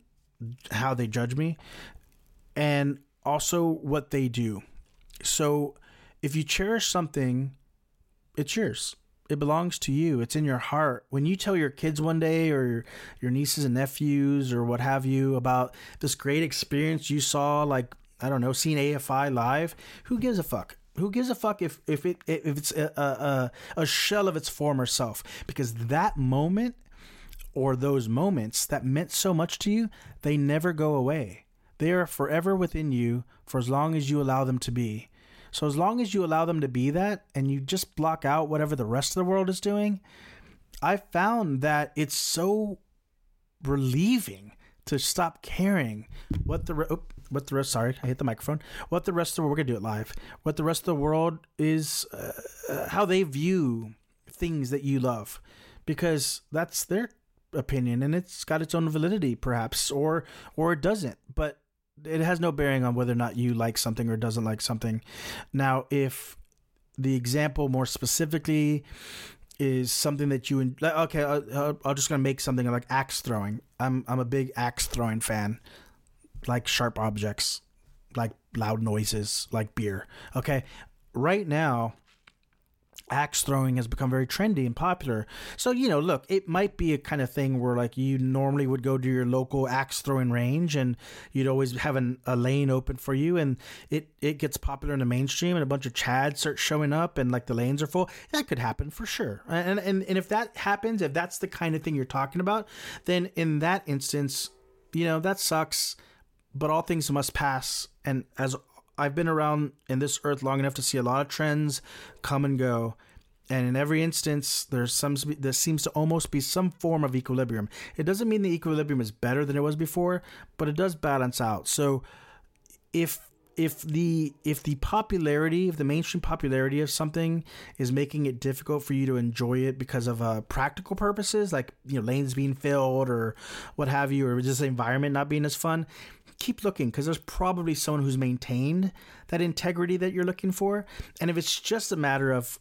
how they judge me, and also what they do. So if you cherish something, it's yours. It belongs to you. It's in your heart. When you tell your kids one day, or your nieces and nephews or what have you, about this great experience you saw, like, I don't know, seeing A F I live, who gives a fuck? Who gives a fuck if, if it, if it's a, a, a shell of its former self? Because that moment, or those moments that meant so much to you, they never go away. They are forever within you for as long as you allow them to be. So as long as you allow them to be that and you just block out whatever the rest of the world is doing, I found that it's so relieving to stop caring what the re- what the rest. Sorry, I hit the microphone. What the rest of the world, we're gonna do it live. What the rest of the world is, uh, uh, how they view things that you love, because that's their opinion and it's got its own validity, perhaps, or or it doesn't. But it has no bearing on whether or not you like something or doesn't like something. Now, if the example more specifically is something that you okay, I, I'm just gonna make something like axe throwing. I'm I'm a big axe throwing fan, like sharp objects, like loud noises, like beer. Okay, right now, axe throwing has become very trendy and popular. So, you know, look, it might be a kind of thing where like you normally would go to your local axe throwing range and you'd always have an, a lane open for you, and it, it gets popular in the mainstream and a bunch of chads start showing up and like the lanes are full. That could happen for sure. And, and, and if that happens, if that's the kind of thing you're talking about, then in that instance, you know, that sucks, but all things must pass. And as I've been around in this earth long enough to see a lot of trends come and go. And in every instance, there's some, there seems to almost be some form of equilibrium. It doesn't mean the equilibrium is better than it was before, but it does balance out. So if, if the, if the popularity, if the mainstream popularity of something is making it difficult for you to enjoy it because of uh, practical purposes, like, you know, lanes being filled or what have you, or just the environment not being as fun, keep looking, because there's probably someone who's maintained that integrity that you're looking for. And if it's just a matter of,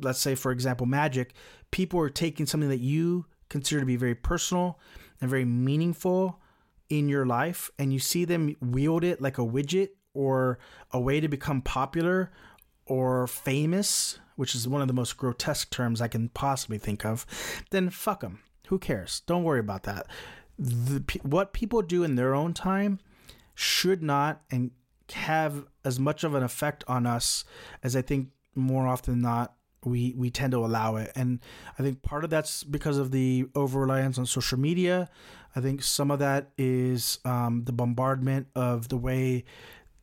let's say, for example, magic, people are taking something that you consider to be very personal and very meaningful in your life, and you see them wield it like a widget or a way to become popular or famous, which is one of the most grotesque terms I can possibly think of, then fuck them. Who cares? Don't worry about that. The, what people do in their own time should not and have as much of an effect on us as I think more often than not we, we tend to allow it. And I think part of that's because of the over-reliance on social media. I think some of that is um, the bombardment of the way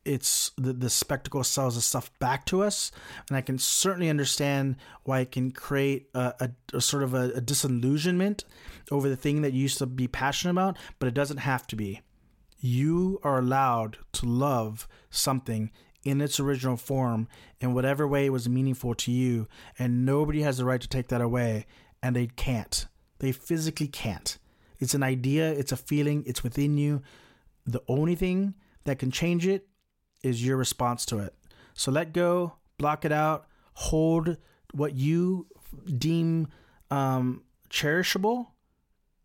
it's the, the spectacle sells the stuff back to us. And I can certainly understand why it can create a, a, a sort of a, a disillusionment over the thing that you used to be passionate about, but it doesn't have to be. You are allowed to love something in its original form in whatever way it was meaningful to you. And nobody has the right to take that away. And they can't, they physically can't. It's an idea. It's a feeling. It's within you. The only thing that can change it is your response to it. So let go, block it out, hold what you deem um, cherishable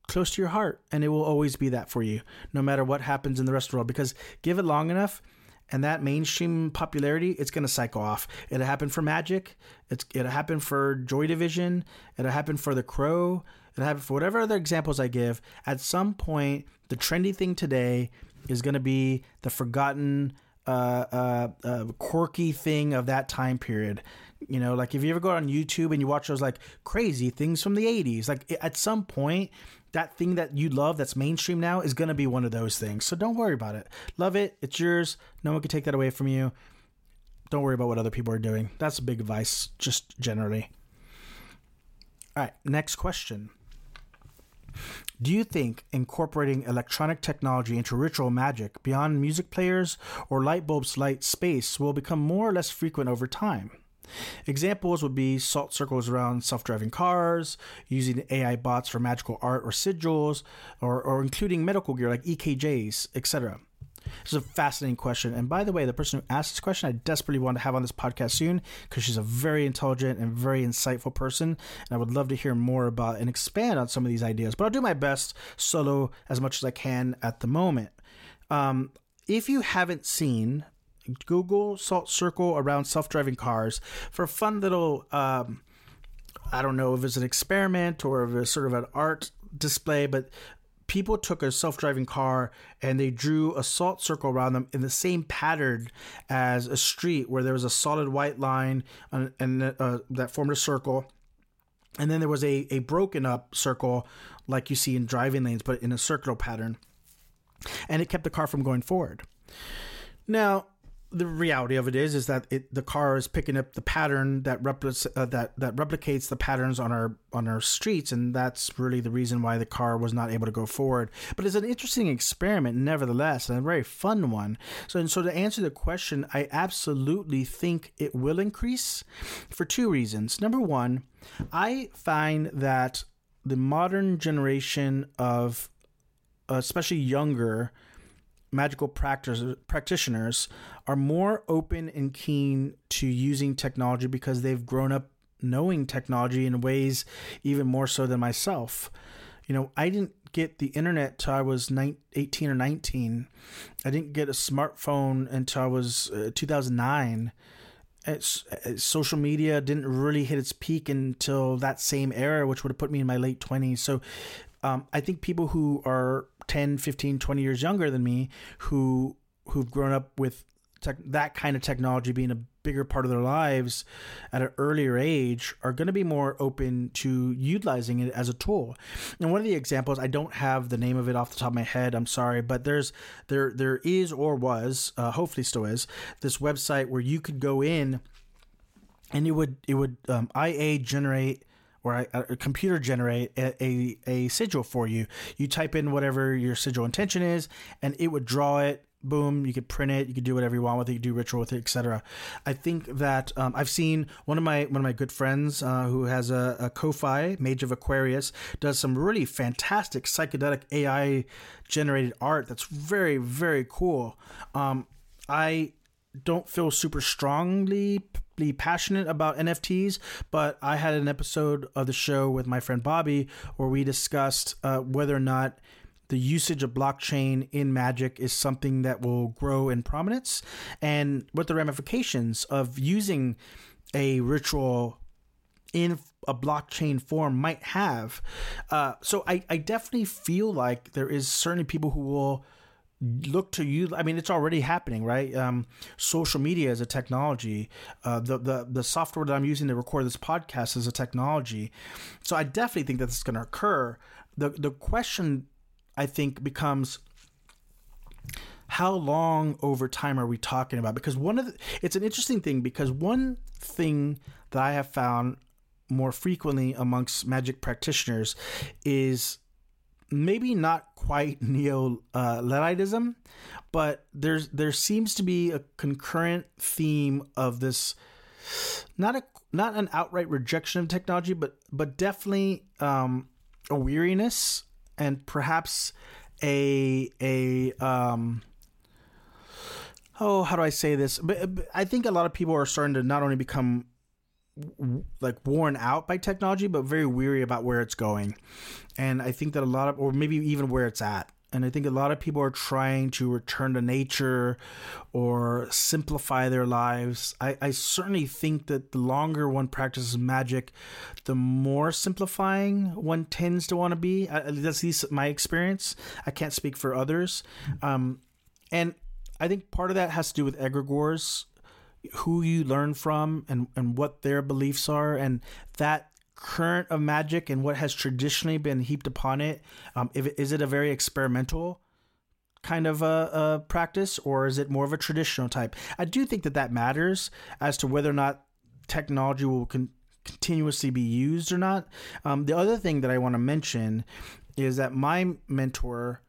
close to your heart, and it will always be that for you, no matter what happens in the rest of the world, because give it long enough, and that mainstream popularity, it's going to cycle off. It'll happen for Magic, it's, it'll happen for Joy Division, it'll happen for The Crow, it'll happen for whatever other examples I give. At some point, the trendy thing today is going to be the forgotten Uh, uh, uh, quirky thing of that time period. You know, like if you ever go on YouTube and you watch those like crazy things from the eighties, like at some point that thing that you love that's mainstream now is going to be one of those things. So don't worry about it. Love it. It's yours. No one can take that away from you. Don't worry about what other people are doing. That's big advice, just generally. All right, next question. Do you think incorporating electronic technology into ritual magic beyond music players or light bulbs light space will become more or less frequent over time? Examples would be salt circles around self-driving cars, using A I bots for magical art or sigils, or, or including medical gear like E K Js, et cetera. This is a fascinating question. And by the way, the person who asked this question, I desperately want to have on this podcast soon, because she's a very intelligent and very insightful person. And I would love to hear more about and expand on some of these ideas, but I'll do my best solo as much as I can at the moment. Um, if you haven't seen, Google salt circle around self-driving cars for a fun little, um, I don't know if it's an experiment or if it's sort of an art display, but people took a self-driving car and they drew a salt circle around them in the same pattern as a street, where there was a solid white line and, and uh, that formed a circle. And then there was a, a broken up circle like you see in driving lanes, but in a circular pattern. And it kept the car from going forward. Now, the reality of it is is that it the car is picking up the pattern that replic- uh, that that replicates the patterns on our on our streets, and that's really the reason why the car was not able to go forward. But it's an interesting experiment nevertheless, and a very fun one. So and so to answer the question, I absolutely think it will increase for two reasons. Number one, I find that the modern generation of uh, especially younger magical practice, practitioners are more open and keen to using technology because they've grown up knowing technology in ways even more so than myself. You know, I didn't get the internet till I was eighteen or nineteen. I didn't get a smartphone until I was uh, two thousand nine. It's, it's, social media didn't really hit its peak until that same era, which would have put me in my late twenties. So um, I think people who are ten, fifteen, twenty years younger than me who who've grown up with tech, that kind of technology being a bigger part of their lives at an earlier age are going to be more open to utilizing it as a tool. And one of the examples, I don't have the name of it off the top of my head, I'm sorry, but there's there there is or was, uh, hopefully still is, this website where you could go in and it would it would um, I A generate or a computer generate a, a, a sigil for you. You type in whatever your sigil intention is, and it would draw it. Boom, you could print it, you could do whatever you want with it, you could do ritual with it, et cetera. I think that um, I've seen one of my one of my good friends uh, who has a, a Ko-Fi, Mage of Aquarius, does some really fantastic psychedelic A I generated art that's very, very cool. Um, I don't feel super strongly passionate about N F Ts, but I had an episode of the show with my friend Bobby where we discussed uh, whether or not the usage of blockchain in magic is something that will grow in prominence and what the ramifications of using a ritual in a blockchain form might have. Uh, so I, I definitely feel like there is certainly people who will look to you. I mean, it's already happening, right? Um, social media is a technology. Uh, the, the, the software that I'm using to record this podcast is a technology. So I definitely think that this is going to occur. The, the question I think becomes, how long over time are we talking about? Because one of the, it's an interesting thing because one thing that I have found more frequently amongst magic practitioners is maybe not quite neo-Ludditism, uh, but there's there seems to be a concurrent theme of this, not a not an outright rejection of technology, but but definitely um, a weariness and perhaps a a um, oh how do I say this? But, but I think a lot of people are starting to not only become like worn out by technology, but very weary about where it's going. And I think that a lot of, or maybe even where it's at. And I think a lot of people are trying to return to nature or simplify their lives. I, I certainly think that the longer one practices magic, the more simplifying one tends to want to be. I, that's at least my experience. I can't speak for others. Um, and I think part of that has to do with egregores, who you learn from and, and what their beliefs are, and that current of magic and what has traditionally been heaped upon it. Um, if it, is it a very experimental kind of a, a practice, or is it more of a traditional type? I do think that that matters as to whether or not technology will con- continuously be used or not. Um, the other thing that I want to mention is that my mentor,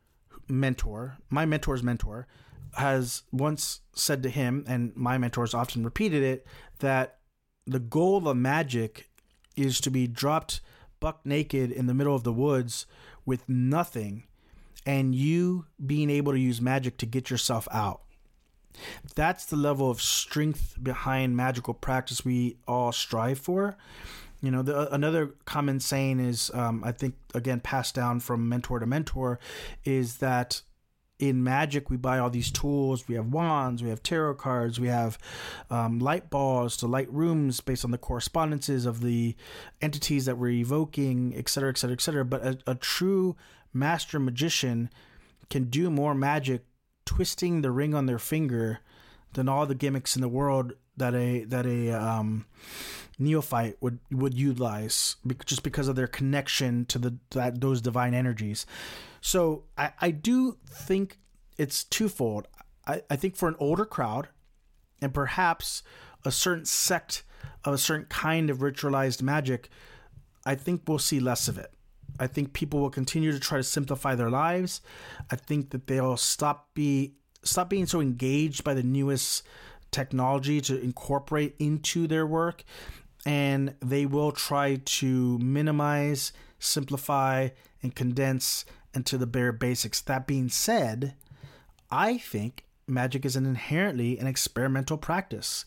mentor, my mentor's mentor has once said to him, and my mentors often repeated it, that the goal of magic is to be dropped buck naked in the middle of the woods with nothing, and you being able to use magic to get yourself out. That's the level of strength behind magical practice we all strive for. You know, the, another common saying is, um, I think, again, passed down from mentor to mentor, is that in magic, we buy all these tools. We have wands, we have tarot cards, we have um, light balls to light rooms based on the correspondences of the entities that we're evoking, et cetera, et cetera, et cetera. But a, a true master magician can do more magic twisting the ring on their finger than all the gimmicks in the world that a that a um, neophyte would would utilize just because of their connection to the that those divine energies. So I, I do think it's twofold. I, I think for an older crowd, and perhaps a certain sect of a certain kind of ritualized magic, I think we'll see less of it. I think people will continue to try to simplify their lives. I think that they'll stop be stop being so engaged by the newest technology to incorporate into their work, and they will try to minimize, simplify, and condense into the bare basics. That being said, I think magic is an inherently an experimental practice,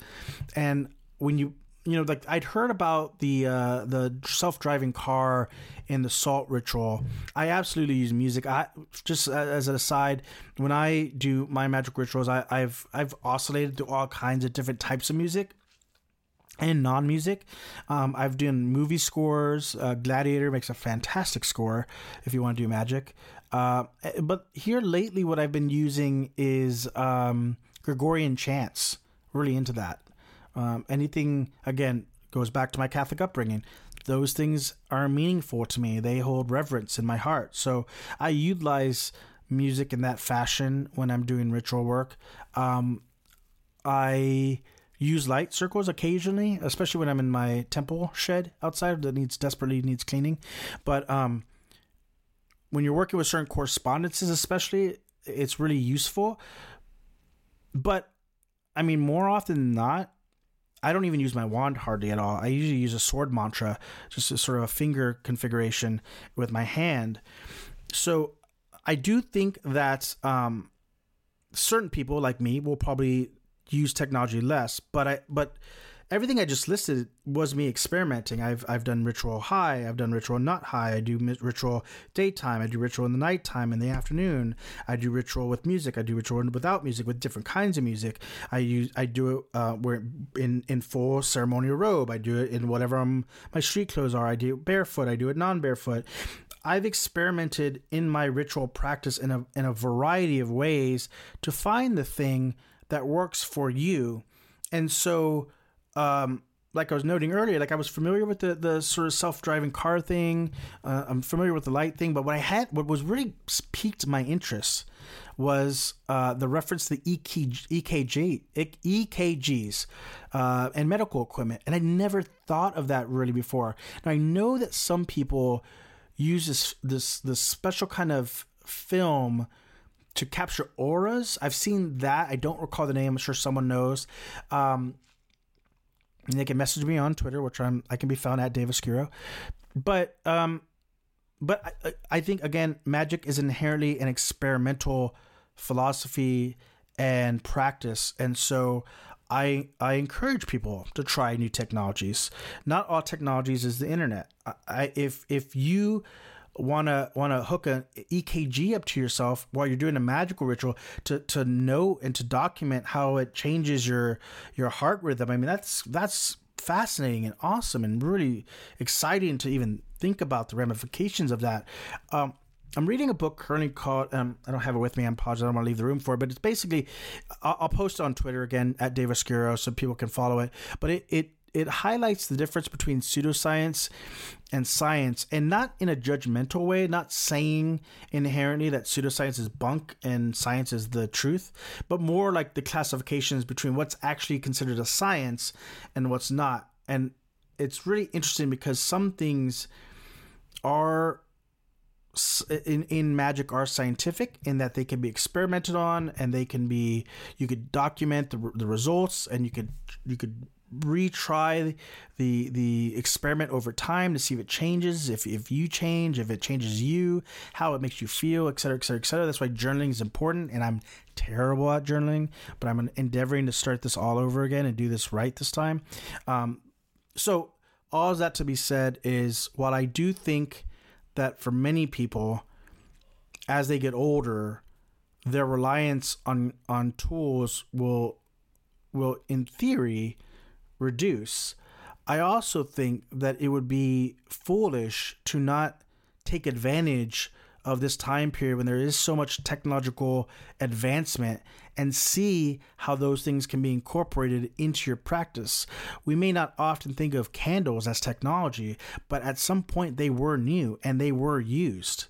and when you you know, like I'd heard about the uh, the self-driving car and the salt ritual. I absolutely use music. I just as an aside, when I do my magic rituals, I, I've I've oscillated through all kinds of different types of music and non-music. Um, I've done movie scores. Uh, Gladiator makes a fantastic score if you want to do magic. Uh, but here lately, what I've been using is um, Gregorian chants. Really into that. Um, anything, again, goes back to my Catholic upbringing. Those things are meaningful to me. They hold reverence in my heart. So I utilize music in that fashion when I'm doing ritual work. Um, I use light circles occasionally, especially when I'm in my temple shed outside that needs desperately needs cleaning. But um, when you're working with certain correspondences, especially, it's really useful. But, I mean, more often than not, I don't even use my wand hardly at all. I usually use a sword mantra, just a sort of a finger configuration with my hand. So I do think that um, certain people like me will probably use technology less, but I but everything I just listed was me experimenting. I've I've done ritual high, I've done ritual not high, I do ritual daytime, I do ritual in the nighttime, in the afternoon, I do ritual with music, I do ritual without music, with different kinds of music. I use I do it uh, where in in full ceremonial robe, I do it in whatever I'm, my street clothes are. I do it barefoot, I do it non barefoot. I've experimented in my ritual practice in a in a variety of ways to find the thing that works for you. And so, um, like I was noting earlier, like I was familiar with the, the sort of self-driving car thing. Uh, I'm familiar with the light thing, but what I had, what was really piqued my interest was, uh, the reference to the E K G, E K Gs, uh, and medical equipment. And I never thought of that really before. Now I know that some people use this, this, this special kind of film to capture auras. I've seen that. I don't recall the name. I'm sure someone knows. Um, and they can message me on Twitter, which I'm, I can be found at Dave Asciro. But, um, but I, I think, again, magic is inherently an experimental philosophy and practice. And so I, I encourage people to try new technologies. Not all technologies is the internet. I, I if, if you want to want to hook an E K G up to yourself while you're doing a magical ritual to to know and to document how it changes your your heart rhythm. I mean, that's that's fascinating and awesome and really exciting to even think about the ramifications of that. Um, I'm reading a book currently called, um, I don't have it with me, I'm positive, I don't want to leave the room for it, but it's basically, I'll, I'll post it on Twitter again, at Dave Asciro, so people can follow it. But it it It highlights the difference between pseudoscience and science, and not in a judgmental way, not saying inherently that pseudoscience is bunk and science is the truth, but more like the classifications between what's actually considered a science and what's not. And it's really interesting because some things are in, in magic are scientific in that they can be experimented on and they can be, you could document the, the results and you could, you could, retry the the experiment over time to see if it changes, if if you change, if it changes you, how it makes you feel, et cetera, et cetera, et cetera. That's why journaling is important, and I'm terrible at journaling, but I'm endeavoring to start this all over again and do this right this time. Um, so all of that to be said is, while I do think that for many people, as they get older, their reliance on, on tools will will, in theory, reduce. I also think that it would be foolish to not take advantage of this time period when there is so much technological advancement and see how those things can be incorporated into your practice. We may not often think of candles as technology, but at some point they were new and they were used,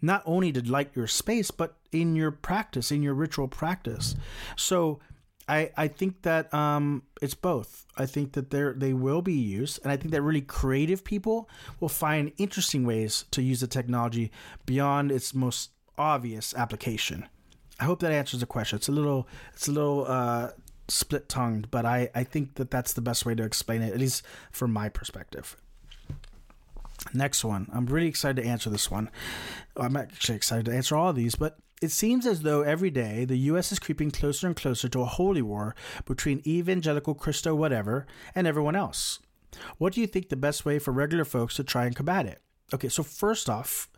not only to light your space, but in your practice, in your ritual practice. So I, I think that um, it's both. I think that they they will be used, and I think that really creative people will find interesting ways to use the technology beyond its most obvious application. I hope that answers the question. It's a little it's a little uh, split-tongued, but I, I think that that's the best way to explain it, at least from my perspective. Next one. I'm really excited to answer this one. I'm actually excited to answer all of these, but it seems as though every day the U S is creeping closer and closer to a holy war between evangelical Christo whatever and everyone else. What do you think the best way for regular folks to try and combat it? Okay, so first off,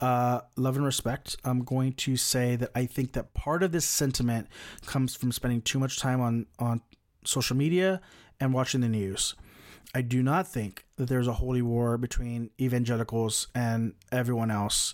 uh, love and respect, I'm going to say that I think that part of this sentiment comes from spending too much time on, on social media and watching the news. I do not think that there's a holy war between evangelicals and everyone else,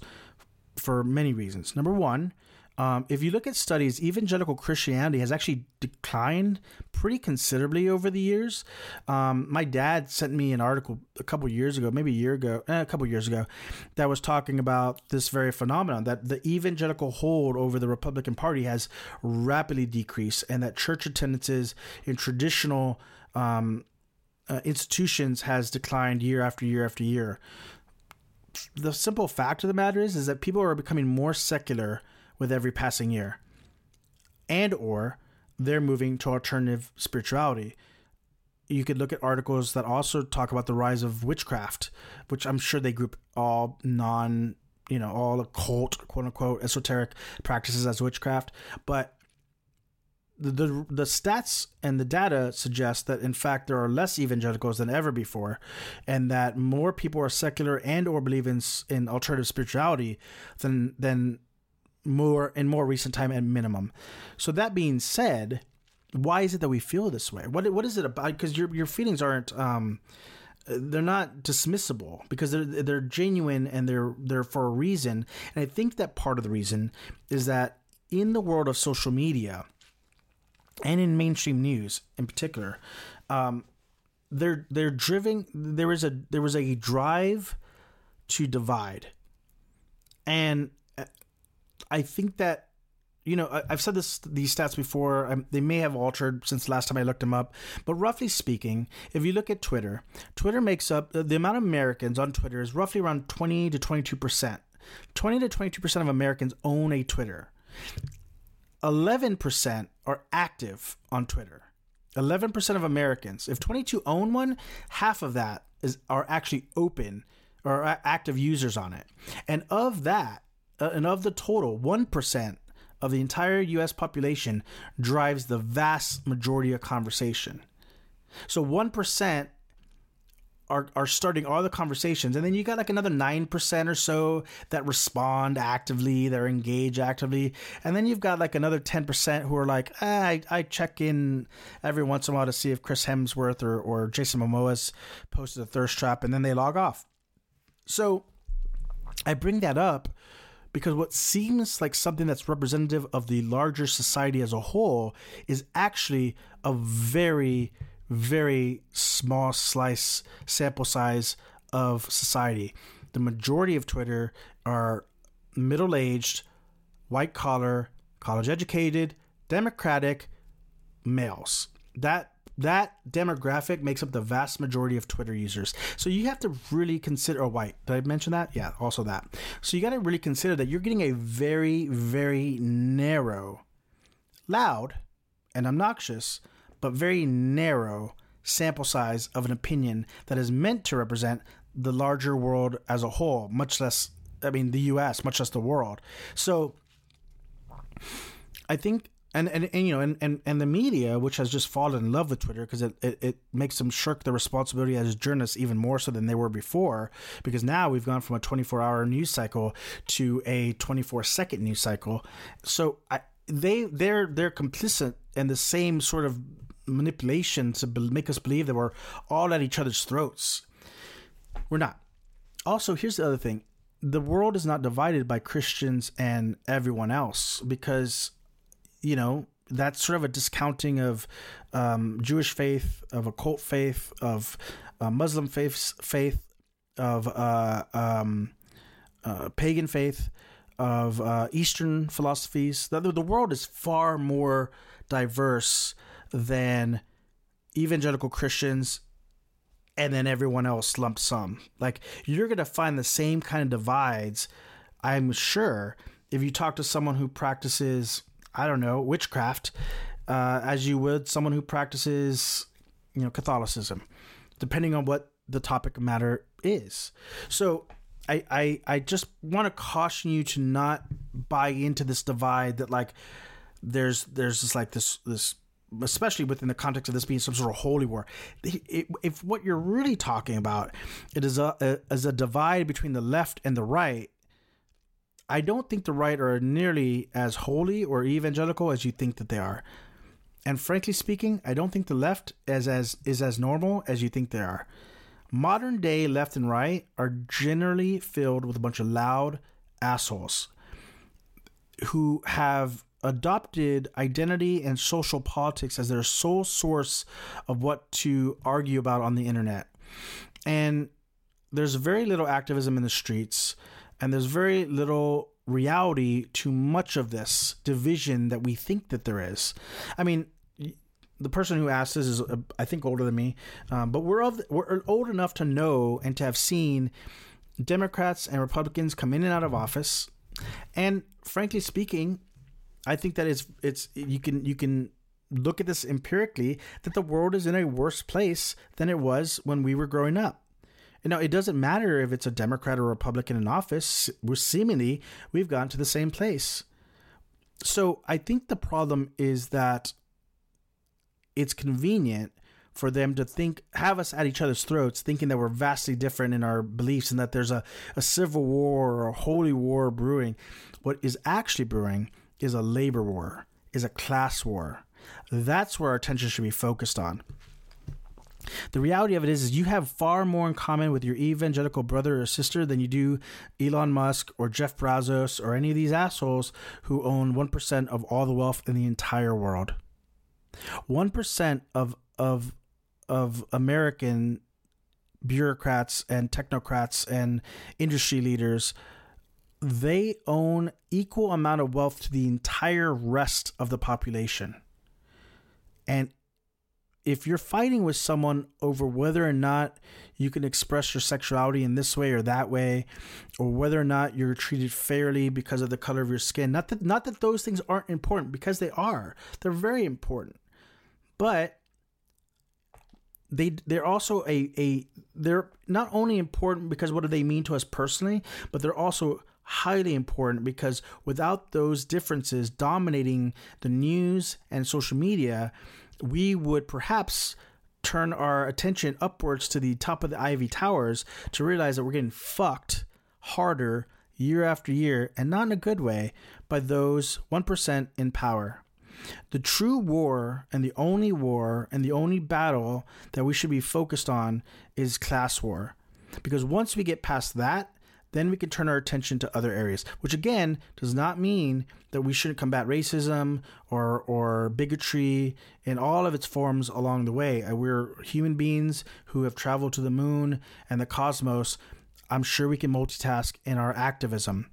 for many reasons. Number one, um, if you look at studies, evangelical Christianity has actually declined pretty considerably over the years. Um, my dad sent me an article a couple years ago, maybe a year ago, eh, a couple years ago, that was talking about this very phenomenon, that the evangelical hold over the Republican Party has rapidly decreased, and that church attendances in traditional um, uh, institutions has declined year after year after year. The simple fact of the matter is, is that people are becoming more secular with every passing year, and or they're moving to alternative spirituality. You could look at articles that also talk about the rise of witchcraft, which I'm sure they group all non, you know, all occult, quote unquote, esoteric practices as witchcraft. But the, the, the stats and the data suggest that, in fact, there are less evangelicals than ever before, and that more people are secular and or believe in, in alternative spirituality than than more in more recent time at minimum. So that being said, why is it that we feel this way? What What is it about? Because your your feelings aren't um, they're not dismissible, because they're they're genuine and they're they're for a reason. And I think that part of the reason is that in the world of social media, and in mainstream news in particular, um, they're they're driven. There is a there was a drive to divide, and I think that, you know, I, I've said this these stats before. Um, they may have altered since last time I looked them up, but roughly speaking, if you look at Twitter, Twitter makes up the amount of Americans on Twitter is roughly around twenty to twenty two percent. Twenty to twenty two percent of Americans own a Twitter. eleven percent are active on Twitter. eleven percent of Americans. If twenty-two own one, half of that is are actually open or are active users on it. And of that, uh, and of the total, one percent of the entire U S population drives the vast majority of conversation. So one percent Are, are starting all the conversations, and then you got like another nine percent or so that respond actively, they're engaged actively, and then you've got like another ten percent who are like, ah, I I check in every once in a while to see if Chris Hemsworth or or Jason Momoa's posted a thirst trap, and then they log off. So I bring that up because what seems like something that's representative of the larger society as a whole is actually a very very small slice sample size of society. The majority of Twitter are middle-aged, white-collar, college-educated, Democratic males. That that demographic makes up the vast majority of Twitter users. So you have to really consider, oh, white, did I mention that? Yeah, also that. So you got to really consider that you're getting a very, very narrow, loud, and obnoxious but very narrow sample size of an opinion that is meant to represent the larger world as a whole, much less, I mean, the U S, much less the world. So I think, and, and, and you know, and, and, and the media, which has just fallen in love with Twitter because it, it, it makes them shirk their responsibility as journalists even more so than they were before, because now we've gone from a twenty-four hour news cycle to a twenty-four second news cycle. So I, they, they're, they're complicit in the same sort of manipulation to make us believe that we're all at each other's throats. We're not. Also, here's the other thing. The world is not divided by Christians and everyone else because, you know, that's sort of a discounting of um, Jewish faith, of occult faith, of uh, Muslim faith, faith of uh, um, uh, pagan faith, of uh, Eastern philosophies. The, the world is far more diverse than evangelical Christians and then everyone else lump sum. Like, you're going to find the same kind of divides, I'm sure, if you talk to someone who practices, I don't know, witchcraft, uh, as you would someone who practices, you know, Catholicism, depending on what the topic matter is. So I, I, I just want to caution you to not buy into this divide that, like, there's there's just like this this, especially within the context of this being some sort of holy war. It, if what you're really talking about, it is a, a as a divide between the left and the right. I don't think the right are nearly as holy or evangelical as you think that they are, and frankly speaking, I don't think the left as as is as normal as you think they are. Modern day left and right are generally filled with a bunch of loud assholes who have adopted identity and social politics as their sole source of what to argue about on the internet. And there's very little activism in the streets, and there's very little reality to much of this division that we think that there is. I mean, the person who asked this is, uh, I think, older than me, um, but we're of, we're old enough to know and to have seen Democrats and Republicans come in and out of office. And frankly speaking, I think that it's it's you can you can look at this empirically, that the world is in a worse place than it was when we were growing up. You know, it doesn't matter if it's a Democrat or Republican in office. We're seemingly we've gotten to the same place. So I think the problem is that it's convenient for them to think, have us at each other's throats, thinking that we're vastly different in our beliefs and that there's a, a civil war or a holy war brewing. What is actually brewing is a labor war, is a class war. That's where our attention should be focused on. The reality of it is, is you have far more in common with your evangelical brother or sister than you do Elon Musk or Jeff Bezos or any of these assholes who own one percent of all the wealth in the entire world. one percent of of of American bureaucrats and technocrats and industry leaders, they own equal amount of wealth to the entire rest of the population. And if you're fighting with someone over whether or not you can express your sexuality in this way or that way, or whether or not you're treated fairly because of the color of your skin, not that not that those things aren't important, because they are. They're very important. But they they're also a a they're not only important because what do they mean to us personally, but they're also highly important because without those differences dominating the news and social media, we would perhaps turn our attention upwards to the top of the Ivy Towers to realize that we're getting fucked harder year after year, and not in a good way, by those one percent in power. The true war and the only war and the only battle that we should be focused on is class war. Because once we get past that, then we can turn our attention to other areas, which again does not mean that we shouldn't combat racism or or bigotry in all of its forms along the way. We're human beings who have traveled to the moon and the cosmos. I'm sure we can multitask in our activism,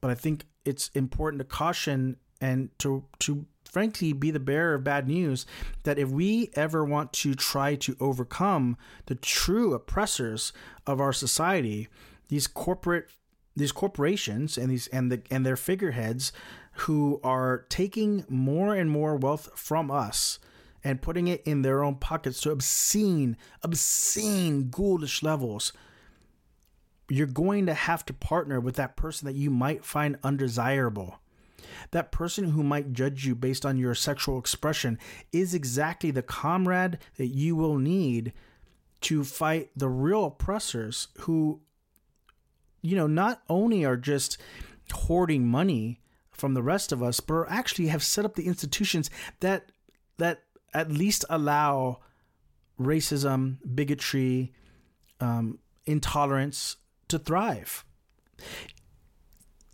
but I think it's important to caution and to to frankly be the bearer of bad news that if we ever want to try to overcome the true oppressors of our society, These corporate, these corporations, and these and the and their figureheads, who are taking more and more wealth from us and putting it in their own pockets to obscene, obscene, ghoulish levels. You're going to have to partner with that person that you might find undesirable. That person who might judge you based on your sexual expression is exactly the comrade that you will need to fight the real oppressors who, you know, not only are just hoarding money from the rest of us, but are actually have set up the institutions that that at least allow racism, bigotry, um, intolerance to thrive.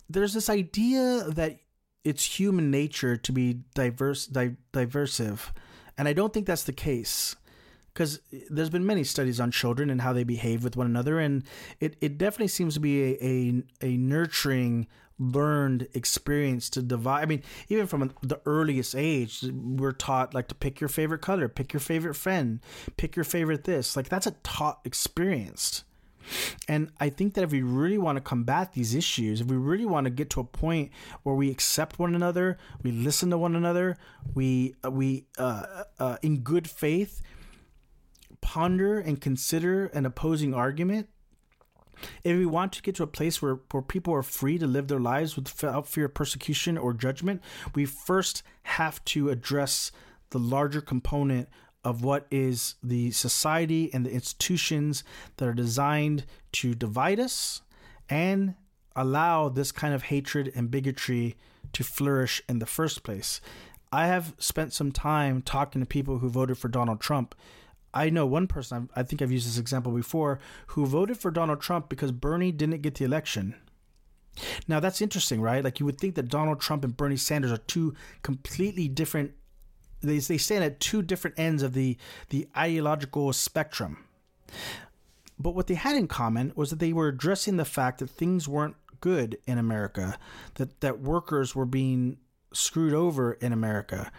There's this idea that it's human nature to be diverse, di- diversive, and I don't think that's the case. Because there's been many studies on children and how they behave with one another, and it, it definitely seems to be a, a, a nurturing learned experience to divide. I mean, even from the earliest age, we're taught like to pick your favorite color, pick your favorite friend, pick your favorite this. Like that's a taught experience. And I think that if we really want to combat these issues, if we really want to get to a point where we accept one another, we listen to one another, we we uh, uh, in good faith ponder and consider an opposing argument. If we want to get to a place where, where people are free to live their lives without fear of persecution or judgment, we first have to address the larger component of what is the society and the institutions that are designed to divide us and allow this kind of hatred and bigotry to flourish in the first place. I have spent some time talking to people who voted for Donald Trump. I know one person, I think I've used this example before, who voted for Donald Trump because Bernie didn't get the election. Now, that's interesting, right? Like you would think that Donald Trump and Bernie Sanders are two completely different, they they stand at two different ends of the, the ideological spectrum. But what they had in common was that they were addressing the fact that things weren't good in America, that, that workers were being screwed over in America.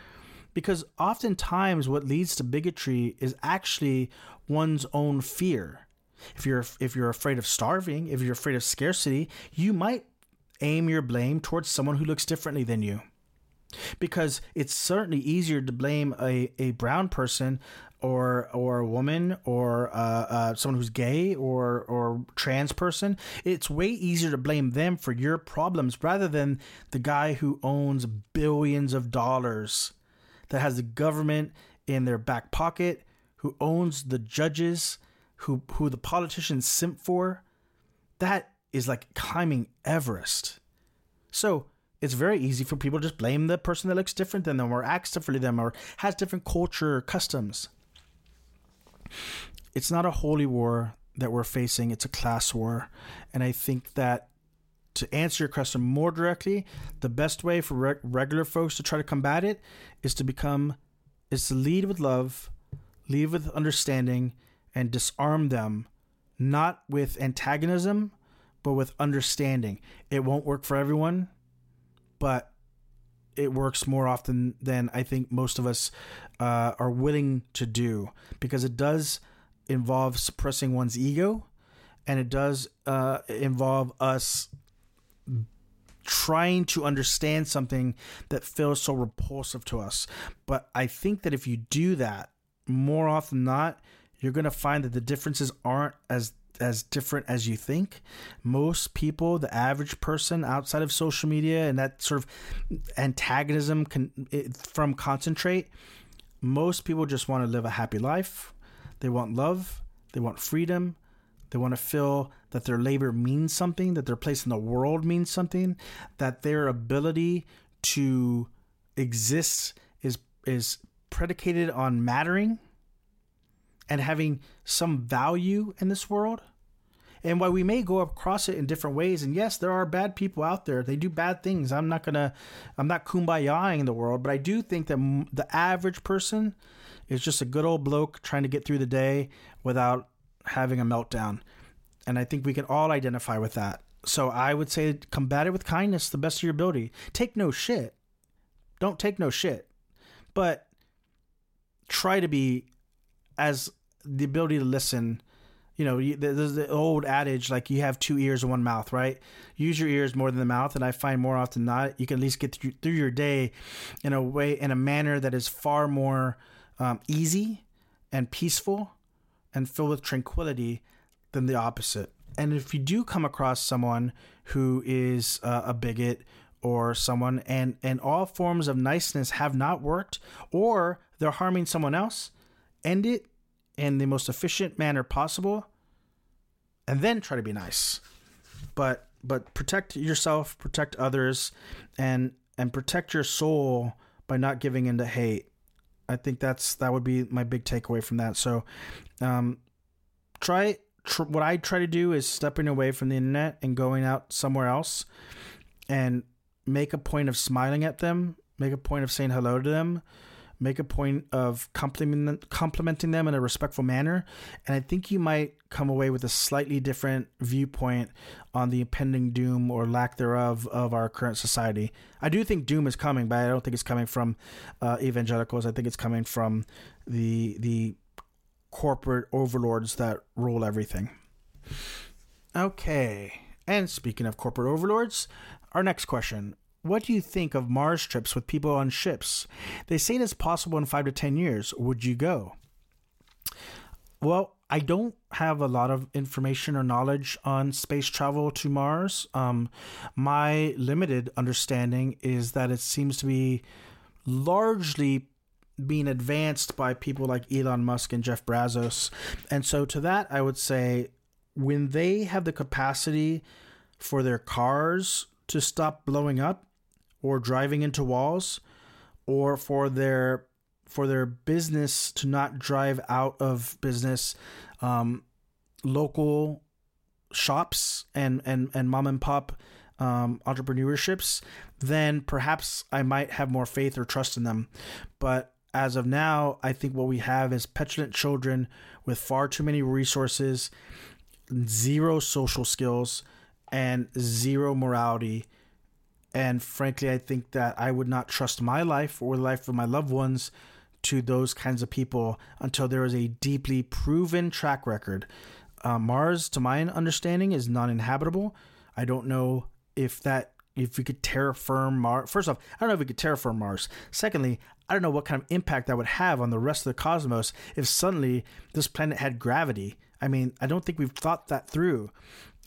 Because oftentimes what leads to bigotry is actually one's own fear. If you're if you're afraid of starving, if you're afraid of scarcity, you might aim your blame towards someone who looks differently than you. Because it's certainly easier to blame a, a brown person or or a woman or uh, uh, someone who's gay or or trans person. It's way easier to blame them for your problems rather than the guy who owns billions of dollars, that has the government in their back pocket, who owns the judges, who who the politicians simp for. That is like climbing Everest. So it's very easy for people to just blame the person that looks different than them or acts differently than them or has different culture or customs. It's not a holy war that we're facing. It's a class war. And I think that to answer your question more directly, the best way for re- regular folks to try to combat it is to become, is to lead with love, lead with understanding, and disarm them, not with antagonism, but with understanding. It won't work for everyone, but it works more often than I think most of us uh, are willing to do, because it does involve suppressing one's ego, and it does uh, involve us trying to understand something that feels so repulsive to us. But I think that if you do that, more often than not, you're going to find that the differences aren't as as different as you think. Most people, the average person outside of social media and that sort of antagonism can, it, from concentrate, most people just want to live a happy life. They want love. They want freedom. They want to feel that their labor means something, that their place in the world means something, that their ability to exist is is predicated on mattering and having some value in this world. And while we may go across it in different ways, and yes, there are bad people out there. They do bad things. I'm not gonna, I'm not kumbaya-ing the world, but I do think that the average person is just a good old bloke trying to get through the day without having a meltdown. And I think we can all identify with that. So I would say combat it with kindness the best of your ability. Take no shit. Don't take no shit. But try to be as the ability to listen. You know, there's the old adage, like you have two ears and one mouth, right? Use your ears more than the mouth. And I find more often than not, you can at least get through your day in a way, in a manner that is far more um, easy and peaceful and filled with tranquility than the opposite. And if you do come across someone who is uh, a bigot or someone, and, and all forms of niceness have not worked, or they're harming someone else, end it in the most efficient manner possible, and then try to be nice. But but protect yourself, protect others, and and protect your soul by not giving in to hate. I think that's that would be my big takeaway from that. So, um, try tr- what I try to do is stepping away from the internet and going out somewhere else, and make a point of smiling at them, make a point of saying hello to them, make a point of compliment, complimenting them in a respectful manner. And I think you might come away with a slightly different viewpoint on the impending doom or lack thereof of our current society. I do think doom is coming, but I don't think it's coming from uh, evangelicals. I think it's coming from the the corporate overlords that rule everything. Okay. And speaking of corporate overlords, our next question. What do you think of Mars trips with people on ships? They say it's possible in five to ten years. Would you go? Well, I don't have a lot of information or knowledge on space travel to Mars. Um, my limited understanding is that it seems to be largely being advanced by people like Elon Musk and Jeff Bezos. And so to that, I would say when they have the capacity for their cars to stop blowing up or driving into walls, or for their for their business to not drive out of business um, local shops and, and, and mom and pop um, entrepreneurships, then perhaps I might have more faith or trust in them. But as of now, I think what we have is petulant children with far too many resources, zero social skills, and zero morality. And frankly, I think that I would not trust my life or the life of my loved ones to those kinds of people until there is a deeply proven track record. Uh, Mars, to my understanding, is non-inhabitable. I don't know if that if we could terraform Mars. First off, I don't know if we could terraform Mars. Secondly, I don't know what kind of impact that would have on the rest of the cosmos if suddenly this planet had gravity. I mean, I don't think we've thought that through.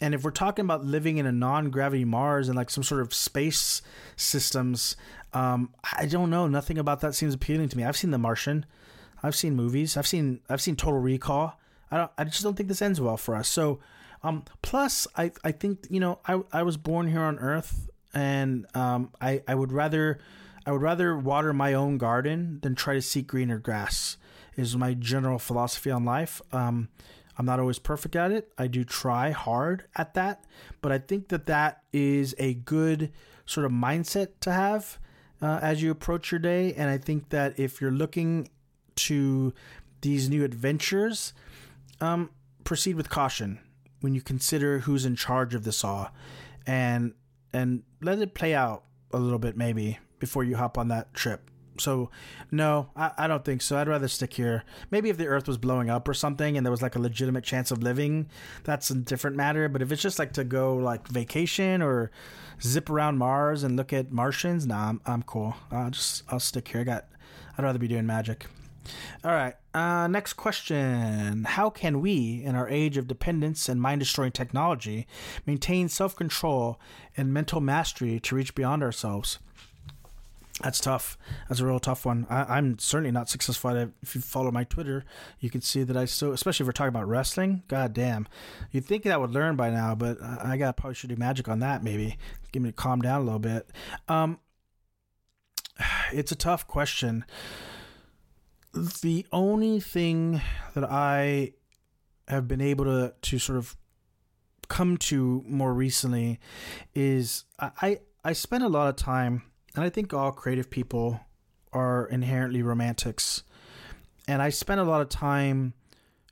And if we're talking about living in a non-gravity Mars and like some sort of space systems, um, I don't know. Nothing about that seems appealing to me. I've seen The Martian, I've seen movies, I've seen I've seen Total Recall. I don't. I just don't think this ends well for us. So, um, plus, I I think you know I I was born here on Earth, and um, I I would rather I would rather water my own garden than try to seek greener grass. Is my general philosophy on life. Um, I'm not always perfect at it. I do try hard at that, but I think that that is a good sort of mindset to have uh, as you approach your day. And I think that if you're looking to these new adventures, um, proceed with caution when you consider who's in charge of this all, and and let it play out a little bit maybe before you hop on that trip. So, no, I, I don't think so. I'd rather stick here. Maybe if the Earth was blowing up or something and there was like a legitimate chance of living, that's a different matter. But if it's just like to go like vacation or zip around Mars and look at Martians, nah, I'm, I'm cool. I'll just, I'll stick here. I got, I'd rather be doing magic. All right. Uh, next question. How can we, in our age of dependence and mind-destroying technology, maintain self-control and mental mastery to reach beyond ourselves? That's tough. That's a real tough one. I, I'm certainly not successful at it. If you follow my Twitter, you can see that I still, especially if we're talking about wrestling, god damn. You'd think that I would learn by now, but I got probably should do magic on that maybe. Give me to calm down a little bit. Um, it's a tough question. The only thing that I have been able to, to sort of come to more recently is I, I, I spent a lot of time. And I think all creative people are inherently romantics. And I spent a lot of time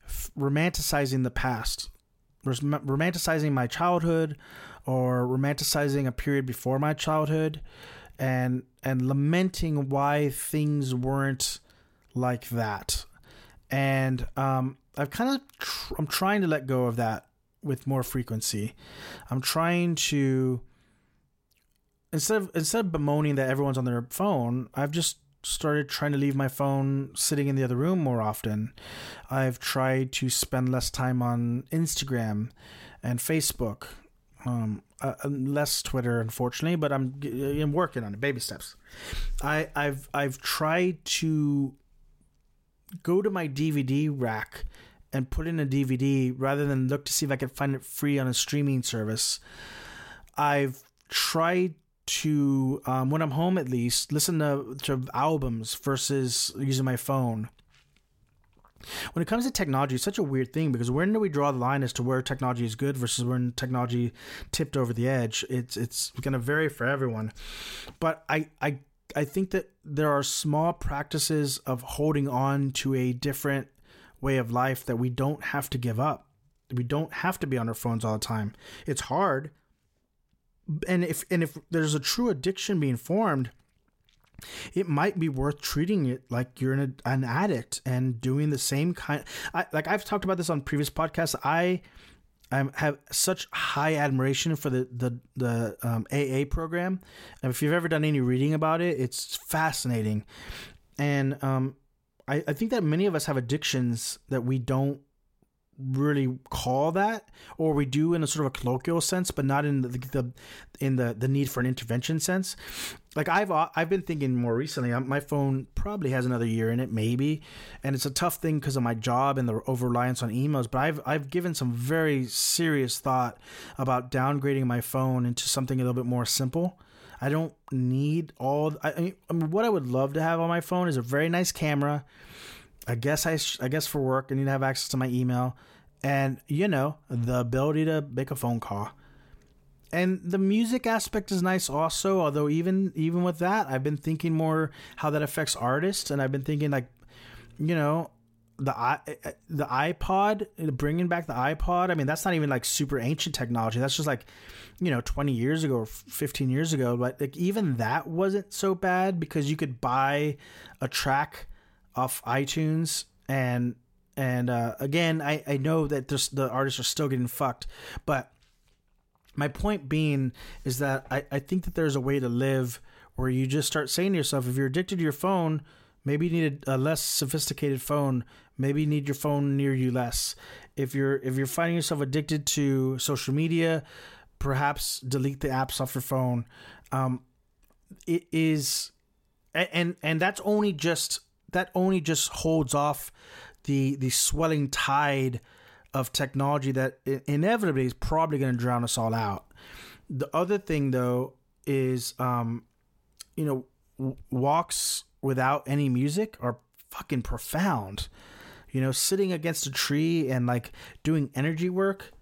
f- romanticizing the past, rom- romanticizing my childhood or romanticizing a period before my childhood and and lamenting why things weren't like that. And um, I've kind of tr- I'm trying to let go of that with more frequency. I'm trying to Instead of instead of bemoaning that everyone's on their phone, I've just started trying to leave my phone sitting in the other room more often. I've tried to spend less time on Instagram and Facebook, um, uh, less Twitter, unfortunately. But I'm, I'm working on it, baby steps. I, I've I've tried to go to my D V D rack and put in a D V D rather than look to see if I could find it free on a streaming service. I've tried to um, when I'm home at least listen to, to albums versus using my phone. When it comes to technology, it's such a weird thing because when do we draw the line as to where technology is good versus when technology tipped over the edge? It's it's going to vary for everyone. But I I I think that there are small practices of holding on to a different way of life that we don't have to give up. We don't have to be on our phones all the time. It's hard. And if and if there's a true addiction being formed, it might be worth treating it like you're an, an addict and doing the same kind. I, like I've talked about this on previous podcasts. I I have such high admiration for the the the um, A A program. And if you've ever done any reading about it, it's fascinating. And um, I, I think that many of us have addictions that we don't really call that, or we do in a sort of a colloquial sense, but not in the, the in the the need for an intervention sense. Like I've I've been thinking more recently, my phone probably has another year in it, maybe, and it's a tough thing because of my job and the over reliance on emails. But I've I've given some very serious thought about downgrading my phone into something a little bit more simple. I don't need all. I, I mean, what I would love to have on my phone is a very nice camera. I guess I, I guess for work, I need to have access to my email and, you know, the ability to make a phone call. And the music aspect is nice also, although even even with that, I've been thinking more how that affects artists. And I've been thinking, like, you know, the the iPod, bringing back the iPod. I mean, that's not even like super ancient technology. That's just like, you know, twenty years ago or fifteen years ago. But like even that wasn't so bad because you could buy a track off iTunes, and and uh, again, I, I know that this, the artists are still getting fucked, but my point being is that I, I think that there's a way to live where you just start saying to yourself, if you're addicted to your phone, maybe you need a, a less sophisticated phone, maybe you need your phone near you less. If you're if you're finding yourself addicted to social media, perhaps delete the apps off your phone. Um, it is, and and that's only just. That only just holds off the the swelling tide of technology that inevitably is probably going to drown us all out. The other thing, though, is, um, you know, w- walks without any music are fucking profound. You know, sitting against a tree and like doing energy work,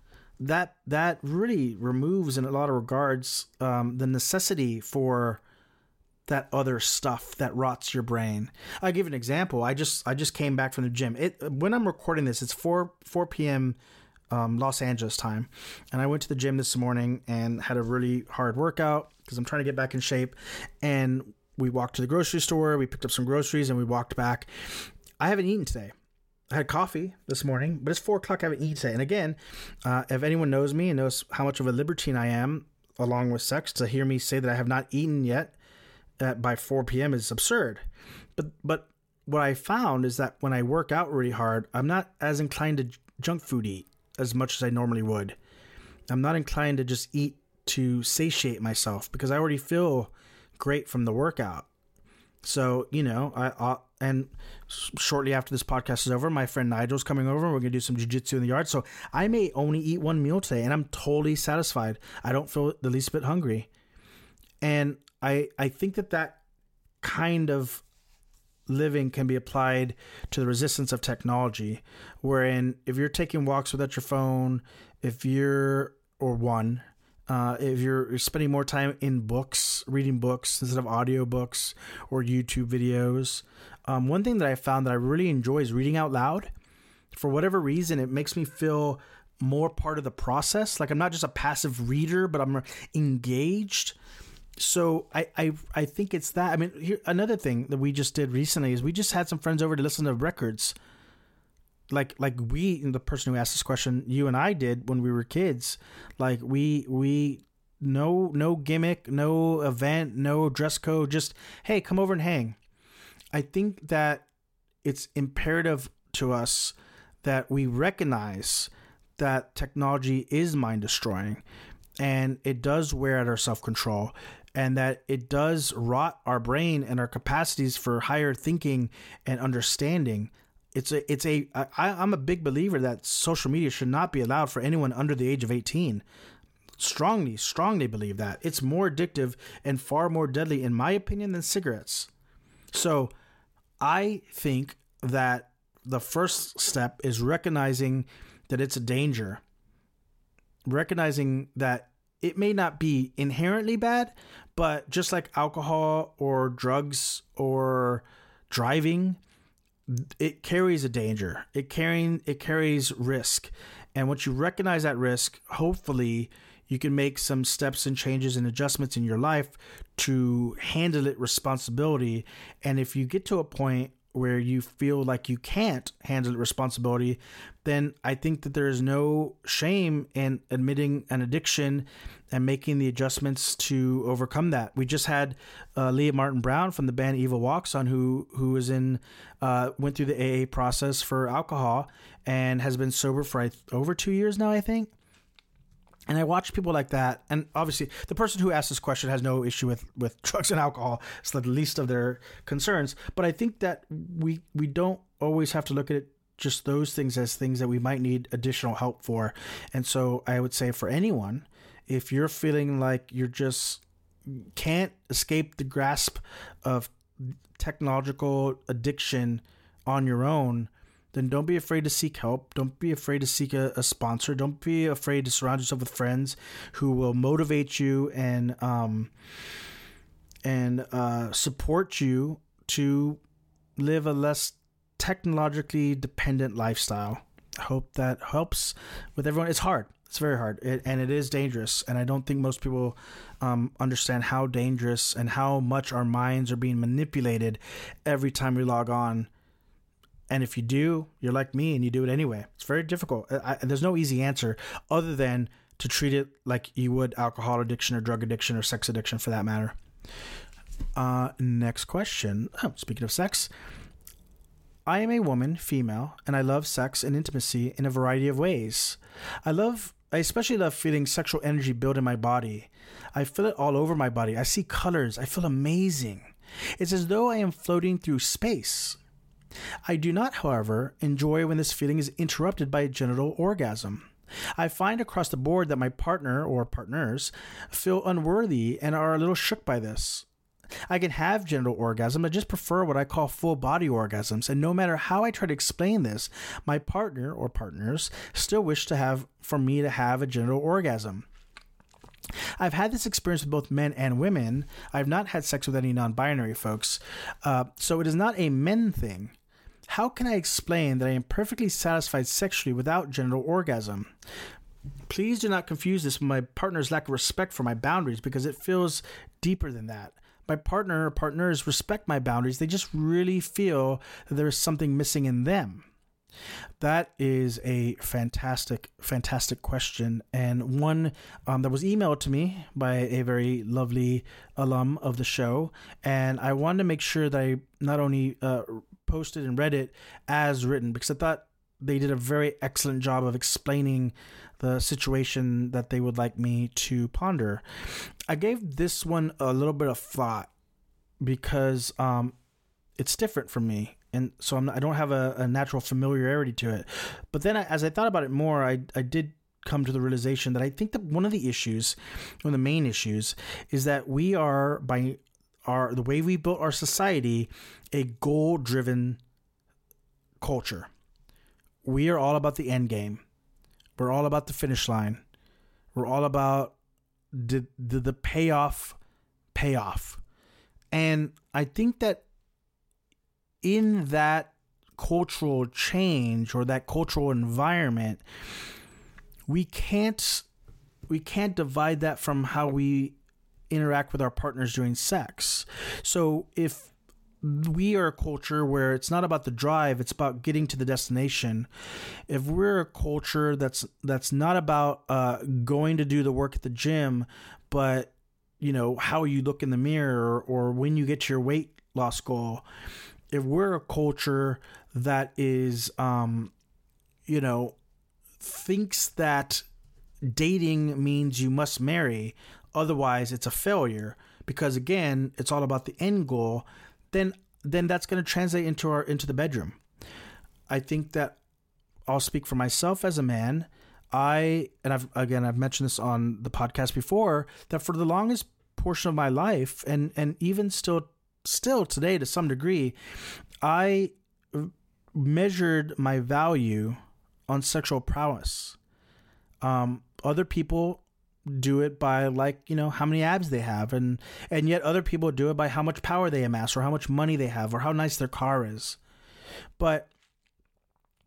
that that really removes in a lot of regards um, the necessity for that other stuff that rots your brain. I'll give an example. I just I just came back from the gym. It when I'm recording this, it's four p.m. Um, Los Angeles time, and I went to the gym this morning and had a really hard workout because I'm trying to get back in shape. And we walked to the grocery store. We picked up some groceries and we walked back. I haven't eaten today. I had coffee this morning, but it's four o'clock. I haven't eaten today. And again, uh, if anyone knows me and knows how much of a libertine I am, along with sex, to hear me say that I have not eaten yet that by four p.m. is absurd. But but what I found is that when I work out really hard, I'm not as inclined to junk food eat as much as I normally would. I'm not inclined to just eat to satiate myself because I already feel great from the workout. So, you know, I I'll, and shortly after this podcast is over, my friend Nigel's coming over and we're going to do some jiu-jitsu in the yard. So I may only eat one meal today and I'm totally satisfied. I don't feel the least bit hungry. And I, I think that that kind of living can be applied to the resistance of technology, wherein if you're taking walks without your phone, if you're, or one, uh, if you're spending more time in books, reading books instead of audio books or YouTube videos. Um, one thing that I found that I really enjoy is reading out loud. For whatever reason, it makes me feel more part of the process. Like I'm not just a passive reader, but I'm engaged. So I, I I think it's that. I mean, here, another thing that we just did recently is we just had some friends over to listen to records. Like like we, the person who asked this question, you and I did when we were kids. Like we we no no gimmick, no event, no dress code. Just hey, come over and hang. I think that it's imperative to us that we recognize that technology is mind destroying, and it does wear at our self control. And that it does rot our brain and our capacities for higher thinking and understanding. It's a, it's a, I, I'm a big believer that social media should not be allowed for anyone under the age of eighteen. Strongly, strongly believe that. It's more addictive and far more deadly, in my opinion, than cigarettes. So I think that the first step is recognizing that it's a danger. Recognizing that it may not be inherently bad, but just like alcohol or drugs or driving, it carries a danger. It carrying it carries risk. And once you recognize that risk, hopefully you can make some steps and changes and adjustments in your life to handle it responsibility. And if you get to a point where you feel like you can't handle responsibility, then I think that there is no shame in admitting an addiction and making the adjustments to overcome that. We just had uh, Leah Martin Brown from the band Evil Walks on, who who is in uh, went through the A A process for alcohol and has been sober for I, over two years now, I think. And I watch people like that, and obviously the person who asked this question has no issue with, with drugs and alcohol. It's the least of their concerns. But I think that we we don't always have to look at it, just those things as things that we might need additional help for. And so I would say for anyone, if you're feeling like you're just can't escape the grasp of technological addiction on your own, then don't be afraid to seek help. Don't be afraid to seek a, a sponsor. Don't be afraid to surround yourself with friends who will motivate you and um, and uh, support you to live a less technologically dependent lifestyle. I hope that helps with everyone. It's hard. It's very hard, it, and it is dangerous. And I don't think most people um, understand how dangerous and how much our minds are being manipulated every time we log on. And if you do, you're like me and you do it anyway. It's very difficult. I, there's no easy answer other than to treat it like you would alcohol addiction or drug addiction or sex addiction for that matter. Uh, next question. Oh, speaking of sex, I am a woman, female, and I love sex and intimacy in a variety of ways. I love... I especially love feeling sexual energy build in my body. I feel it all over my body. I see colors. I feel amazing. It's as though I am floating through space. I do not, however, enjoy when this feeling is interrupted by a genital orgasm. I find across the board that my partner or partners feel unworthy and are a little shook by this. I can have genital orgasm, I just prefer what I call full body orgasms, and no matter how I try to explain this, my partner or partners still wish to have for me to have a genital orgasm. I've had this experience with both men and women. I've not had sex with any non-binary folks, uh, so it is not a men thing. How can I explain that I am perfectly satisfied sexually without genital orgasm? Please do not confuse this with my partner's lack of respect for my boundaries, because it feels deeper than that. My partner or partners respect my boundaries. They just really feel that there is something missing in them. That is a fantastic, fantastic question, and one um, that was emailed to me by a very lovely alum of the show, and I wanted to make sure that I not only uh, posted and read it as written, because I thought they did a very excellent job of explaining the situation that they would like me to ponder. I gave this one a little bit of thought because um, it's different for me. And so I'm not, I don't have a, a natural familiarity to it. But then I, as I thought about it more, I, I did come to the realization that I think that one of the issues, one of the main issues, is that we are, by our the way we built our society, a goal-driven culture. We are all about the end game. We're all about the finish line. We're all about the, the, the payoff, payoff. And I think that in that cultural change or that cultural environment, we can't we can't divide that from how we interact with our partners during sex. So if we are a culture where it's not about the drive, it's about getting to the destination. If we're a culture that's that's not about uh, going to do the work at the gym, but you know how you look in the mirror or when you get to your weight loss goal. If we're a culture that is, um, you know, thinks that dating means you must marry, otherwise it's a failure, because again, it's all about the end goal, then then that's going to translate into our into the bedroom. I think that I'll speak for myself as a man. I and I've again I've mentioned this on the podcast before, that for the longest portion of my life, and and even still. Still today, to some degree, I measured my value on sexual prowess. Um, other people do it by, like, you know, how many abs they have, and and yet other people do it by how much power they amass or how much money they have or how nice their car is. But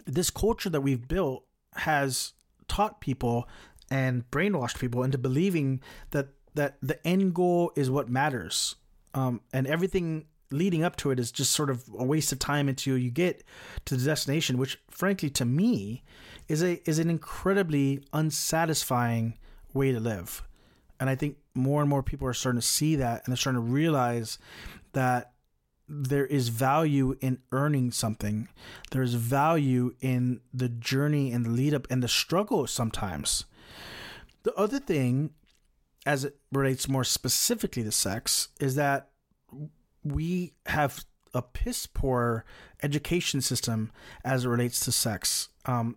this culture that we've built has taught people and brainwashed people into believing that that the end goal is what matters, um, and everything leading up to it is just sort of a waste of time until you get to the destination, which frankly to me is a is an incredibly unsatisfying way to live. And I think more and more people are starting to see that, and they're starting to realize that there is value in earning something. There is value in the journey and the lead up and the struggle sometimes. The other thing, as it relates more specifically to sex, is that we have a piss poor education system as it relates to sex. Um,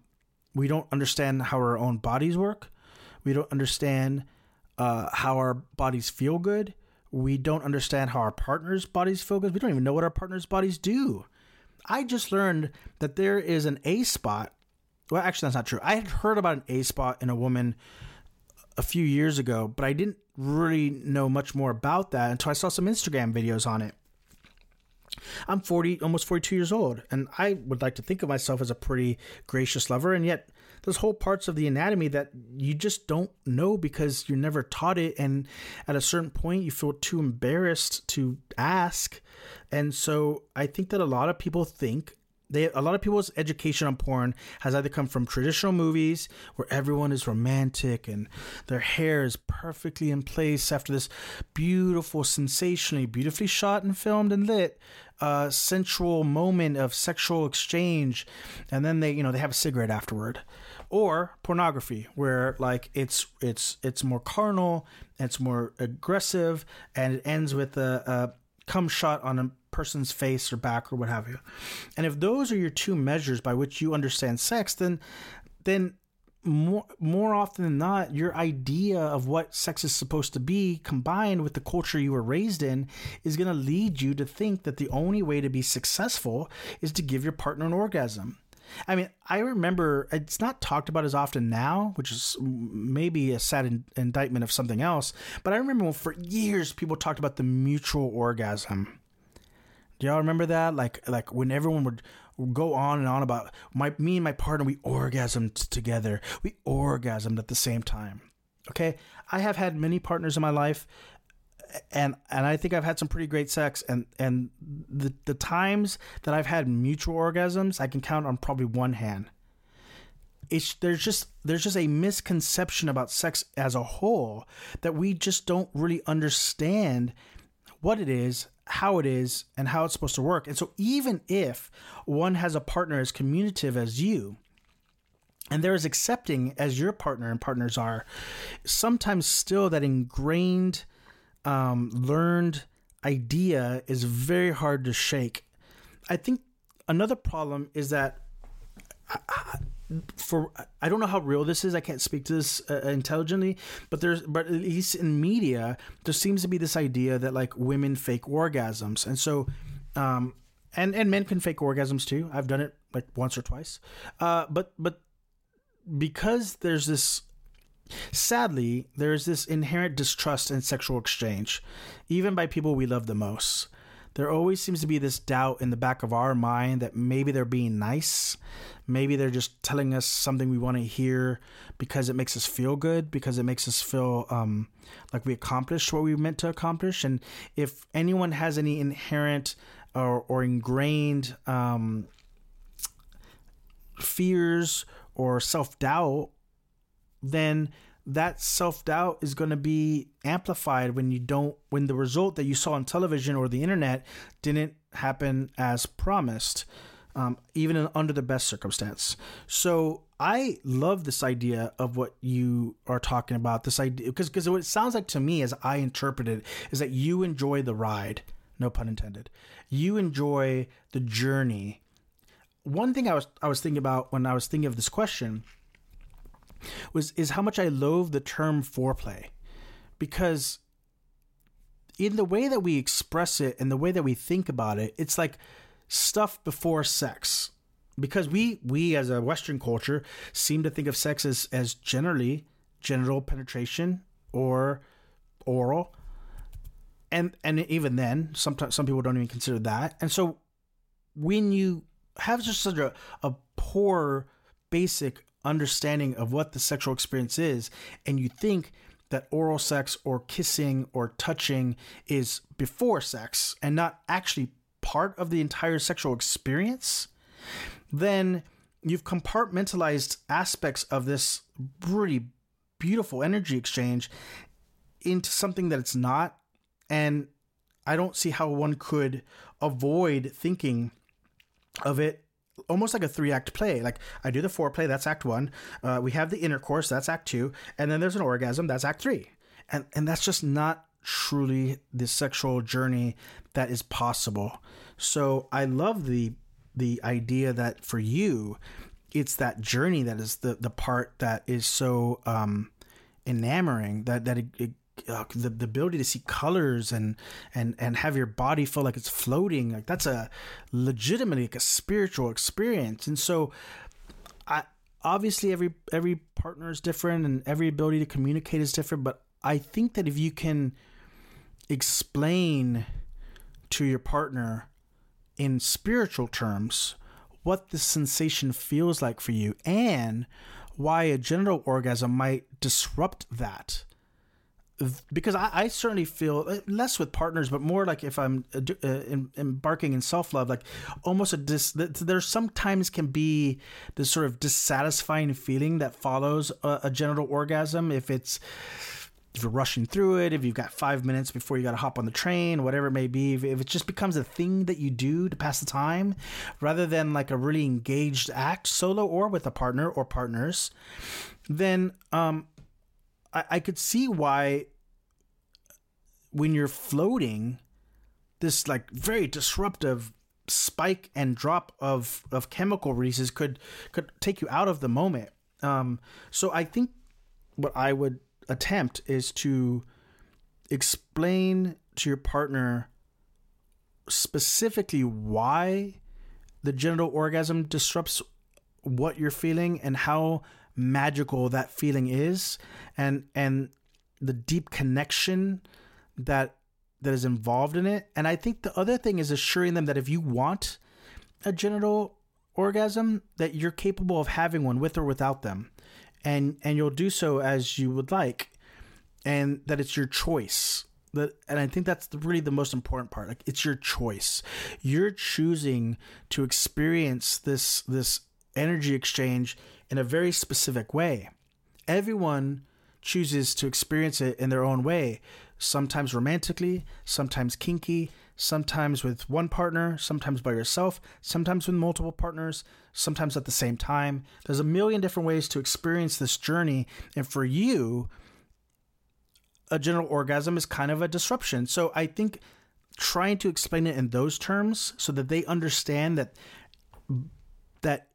we don't understand how our own bodies work. We don't understand uh, how our bodies feel good. We don't understand how our partners' bodies feel good. We don't even know what our partners' bodies do. I just learned that there is an A spot. Well, actually, that's not true. I had heard about an A spot in a woman a few years ago, but I didn't really know much more about that until I saw some Instagram videos on it. I'm forty, almost forty-two years old, and I would like to think of myself as a pretty gracious lover, and yet there's whole parts of the anatomy that you just don't know because you're never taught it, and at a certain point you feel too embarrassed to ask. And so I think that a lot of people think they a lot of people's education on porn has either come from traditional movies where everyone is romantic and their hair is perfectly in place after this beautiful, sensationally, beautifully shot and filmed and lit uh, sensual moment of sexual exchange, and then they, you know, they have a cigarette afterward. Or pornography, where like it's it's it's more carnal, it's more aggressive, and it ends with a, a cum shot on a person's face or back or what have you. And if those are your two measures by which you understand sex, then then more more often than not, your idea of what sex is supposed to be, combined with the culture you were raised in, is going to lead you to think that the only way to be successful is to give your partner an orgasm. I mean, I remember, it's not talked about as often now, which is maybe a sad in- indictment of something else, but I remember for years people talked about the mutual orgasm. Do y'all remember that? Like, like when everyone would go on and on about my, me and my partner, we orgasmed together. We orgasmed at the same time. Okay. I have had many partners in my life, and, and I think I've had some pretty great sex, and, and the, the times that I've had mutual orgasms, I can count on probably one hand. It's, there's just, there's just a misconception about sex as a whole that we just don't really understand what it is, how it is, and how it's supposed to work. And so even if one has a partner as communicative as you, and they're as accepting as your partner and partners are, sometimes still that ingrained, Um, learned idea is very hard to shake. I think another problem is that I, I, for I don't know how real this is. I can't speak to this uh, intelligently, but there's but at least in media, there seems to be this idea that like women fake orgasms, and so um, and and men can fake orgasms too. I've done it like once or twice, uh, but but because there's this. Sadly, there is this inherent distrust in sexual exchange, even by people we love the most. There always seems to be this doubt in the back of our mind that maybe they're being nice. Maybe they're just telling us something we want to hear because it makes us feel good, because it makes us feel um, like we accomplished what we meant to accomplish. And if anyone has any inherent or, or ingrained um, fears or self-doubt, then that self-doubt is going to be amplified when you don't, when the result that you saw on television or the internet didn't happen as promised, um, even in, under the best circumstance. So I love this idea of what you are talking about, this idea, because because what it sounds like to me, as I interpret it, is that you enjoy the ride, no pun intended. You enjoy the journey. One thing I was I was thinking about when I was thinking of this question was is how much I loathe the term foreplay, because in the way that we express it and the way that we think about it, it's like stuff before sex, because we we as a Western culture seem to think of sex as as generally genital penetration or oral. And and even then, sometimes some people don't even consider that. And so when you have just such a, a poor basic understanding of what the sexual experience is, and you think that oral sex or kissing or touching is before sex and not actually part of the entire sexual experience, then you've compartmentalized aspects of this really beautiful energy exchange into something that it's not. And I don't see how one could avoid thinking of it almost like a three-act play. Like, I do the foreplay, that's act one. Uh, we have the intercourse, that's act two. And then there's an orgasm, that's act three. And and that's just not truly the sexual journey that is possible. So I love the the idea that for you, it's that journey that is the, the part that is so um, enamoring, that, that it, it Uh, the, the ability to see colors and, and, and have your body feel like it's floating. Like, that's a legitimately like a spiritual experience. And so I, obviously every, every partner is different and every ability to communicate is different. But I think that if you can explain to your partner in spiritual terms, what the sensation feels like for you and why a genital orgasm might disrupt that. Because I, I certainly feel less with partners, but more like if I'm uh, in, embarking in self-love, like almost a dis. There sometimes can be this sort of dissatisfying feeling that follows a, a genital orgasm. If it's if you're rushing through it, if you've got five minutes before you got to hop on the train, whatever it may be, if, if it just becomes a thing that you do to pass the time, rather than like a really engaged act, solo or with a partner or partners, then um. I could see why when you're floating, this like very disruptive spike and drop of, of chemical releases could, could take you out of the moment. Um, so I think what I would attempt is to explain to your partner specifically why the genital orgasm disrupts what you're feeling and how magical that feeling is, and and the deep connection that that is involved in it. And I think the other thing is assuring them that if you want a genital orgasm, that you're capable of having one with or without them, and and you'll do so as you would like, and that it's your choice. That, and I think that's the, really the most important part. Like, it's your choice. You're choosing to experience this this energy exchange in a very specific way. Everyone chooses to experience it in their own way, sometimes romantically, sometimes kinky, sometimes with one partner, sometimes by yourself, sometimes with multiple partners, sometimes at the same time. There's a million different ways to experience this journey. And for you, a genital orgasm is kind of a disruption. So I think trying to explain it in those terms so that they understand that that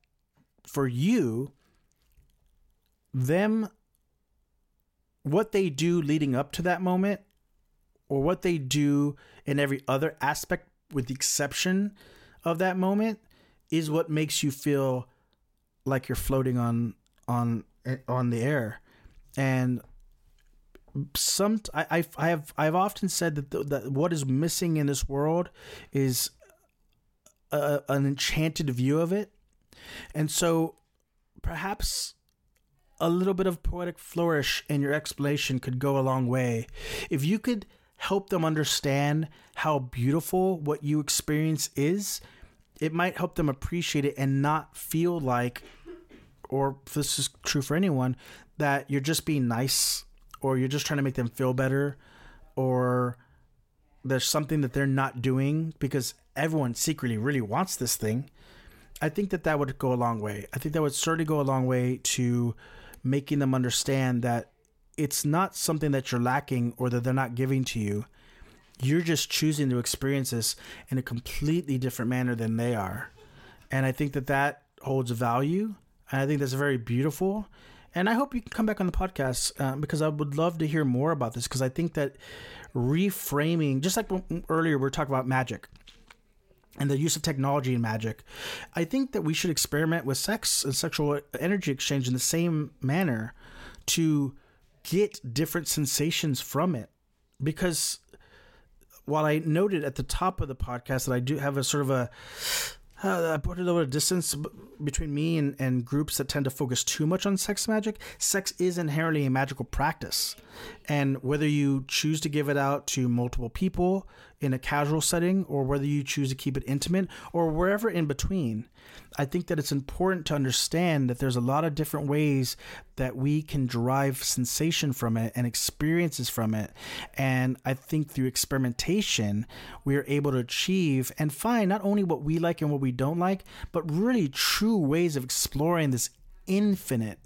for you, them, what they do leading up to that moment or what they do in every other aspect with the exception of that moment is what makes you feel like you're floating on, on, on the air. And some, I, I have, I've often said that, the, that what is missing in this world is a, an enchanted view of it. And so perhaps a little bit of poetic flourish in your explanation could go a long way. If you could help them understand how beautiful what you experience is, it might help them appreciate it and not feel like, or this is true for anyone, that you're just being nice or you're just trying to make them feel better or there's something that they're not doing because everyone secretly really wants this thing. I think that that would go a long way. I think that would certainly go a long way to making them understand that it's not something that you're lacking or that they're not giving to you. You're just choosing to experience this in a completely different manner than they are. And I think that that holds value. And I think that's very beautiful. And I hope you can come back on the podcast uh, because I would love to hear more about this, because I think that reframing, just like earlier we were talking about magic, and the use of technology and magic, I think that we should experiment with sex and sexual energy exchange in the same manner to get different sensations from it, because while I noted at the top of the podcast that I do have a sort of a, uh, I put a little bit of distance between me and, and groups that tend to focus too much on sex magic, sex is inherently a magical practice. And whether you choose to give it out to multiple people in a casual setting, or whether you choose to keep it intimate, or wherever in between, I think that it's important to understand that there's a lot of different ways that we can derive sensation from it and experiences from it. And I think through experimentation, we are able to achieve and find not only what we like and what we don't like, but really true ways of exploring this infinite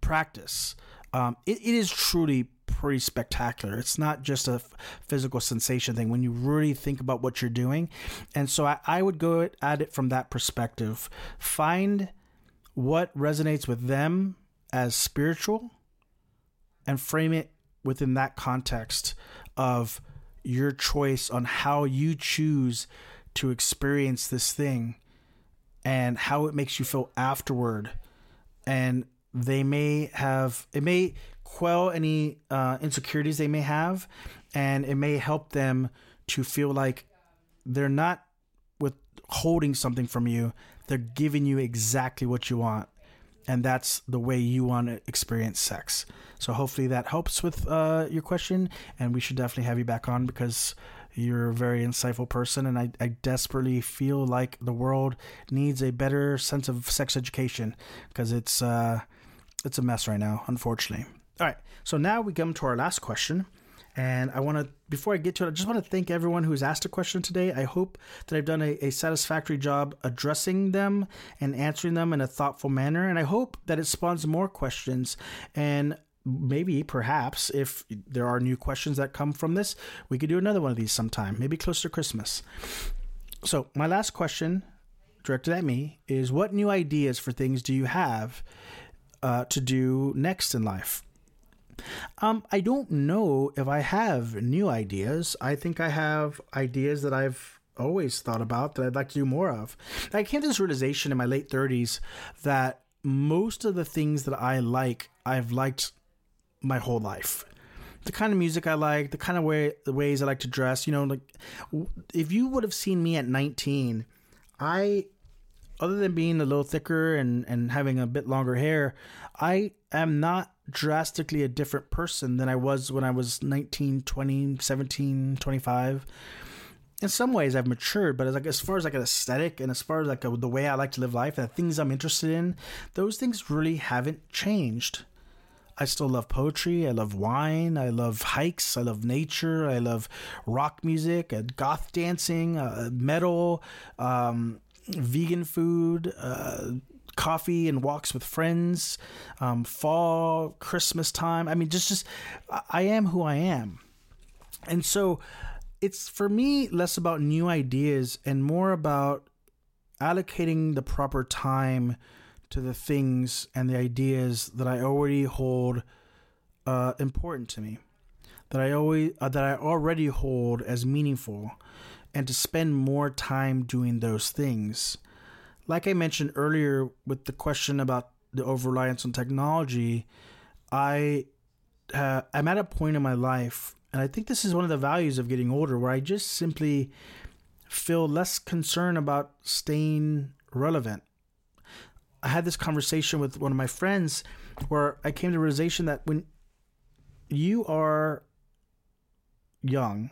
practice. Um, it, it is truly pretty spectacular. It's not just a f- physical sensation thing when you really think about what you're doing. And so I, I would go at it from that perspective. Find what resonates with them as spiritual and frame it within that context of your choice on how you choose to experience this thing and how it makes you feel afterward. And they may have, it may quell any uh, insecurities they may have, and it may help them to feel like they're not withholding something from you. They're giving you exactly what you want. And that's the way you want to experience sex. So hopefully that helps with uh, your question. And we should definitely have you back on, because you're a very insightful person. And I, I desperately feel like the world needs a better sense of sex education, because it's uh, it's a mess right now, unfortunately. All right. So now we come to our last question. And I want to, before I get to it, I just want to thank everyone who's asked a question today. I hope that I've done a, a satisfactory job addressing them and answering them in a thoughtful manner. And I hope that it spawns more questions. And maybe, perhaps, if there are new questions that come from this, we could do another one of these sometime, maybe close to Christmas. So my last question directed at me is, what new ideas for things do you have uh, to do next in life? Um, I don't know if I have new ideas. I think I have ideas that I've always thought about that I'd like to do more of. I came to this realization in my late thirties that most of the things that I like, I've liked my whole life. The kind of music I like, the kind of way, the ways I like to dress, you know, like if you would have seen me at nineteen, I, other than being a little thicker and, and having a bit longer hair, I am not drastically a different person than I was when I was nineteen, twenty, seventeen, twenty-five. In some ways I've matured, but as like as far as like an aesthetic and as far as like a, the way I like to live life and the things I'm interested in, those things really haven't changed. I still love poetry, I love wine, I love hikes, I love nature, I love rock music, and goth dancing, uh, metal, um, vegan food, uh, coffee and walks with friends, um, fall, Christmas time. I mean, just, just, I am who I am. And so it's for me less about new ideas and more about allocating the proper time to the things and the ideas that I already hold uh, important to me, that I always, uh, that I already hold as meaningful, and to spend more time doing those things. Like I mentioned earlier with the question about the over-reliance on technology, I, uh, I'm at a point in my life, and I think this is one of the values of getting older, where I just simply feel less concerned about staying relevant. I had this conversation with one of my friends where I came to the realization that when you are young,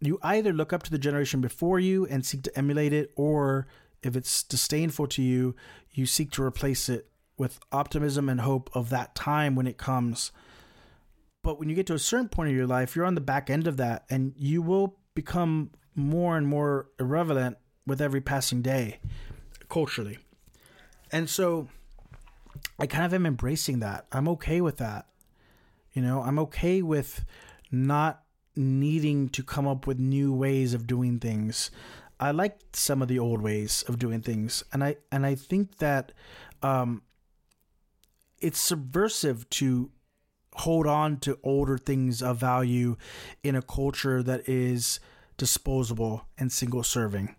you either look up to the generation before you and seek to emulate it, or if it's disdainful to you, you seek to replace it with optimism and hope of that time when it comes. But when you get to a certain point in your life, you're on the back end of that, and you will become more and more irrelevant with every passing day culturally. And so I kind of am embracing that. I'm okay with that. You know, I'm okay with not needing to come up with new ways of doing things. I like some of the old ways of doing things. And I, and I think that, um, it's subversive to hold on to older things of value in a culture that is disposable and single serving.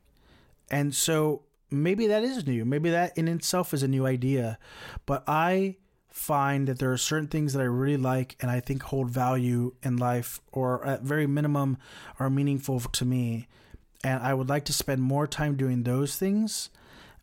And so maybe that is new. Maybe that in itself is a new idea, but I find that there are certain things that I really like and I think hold value in life, or at very minimum are meaningful to me. And I would like to spend more time doing those things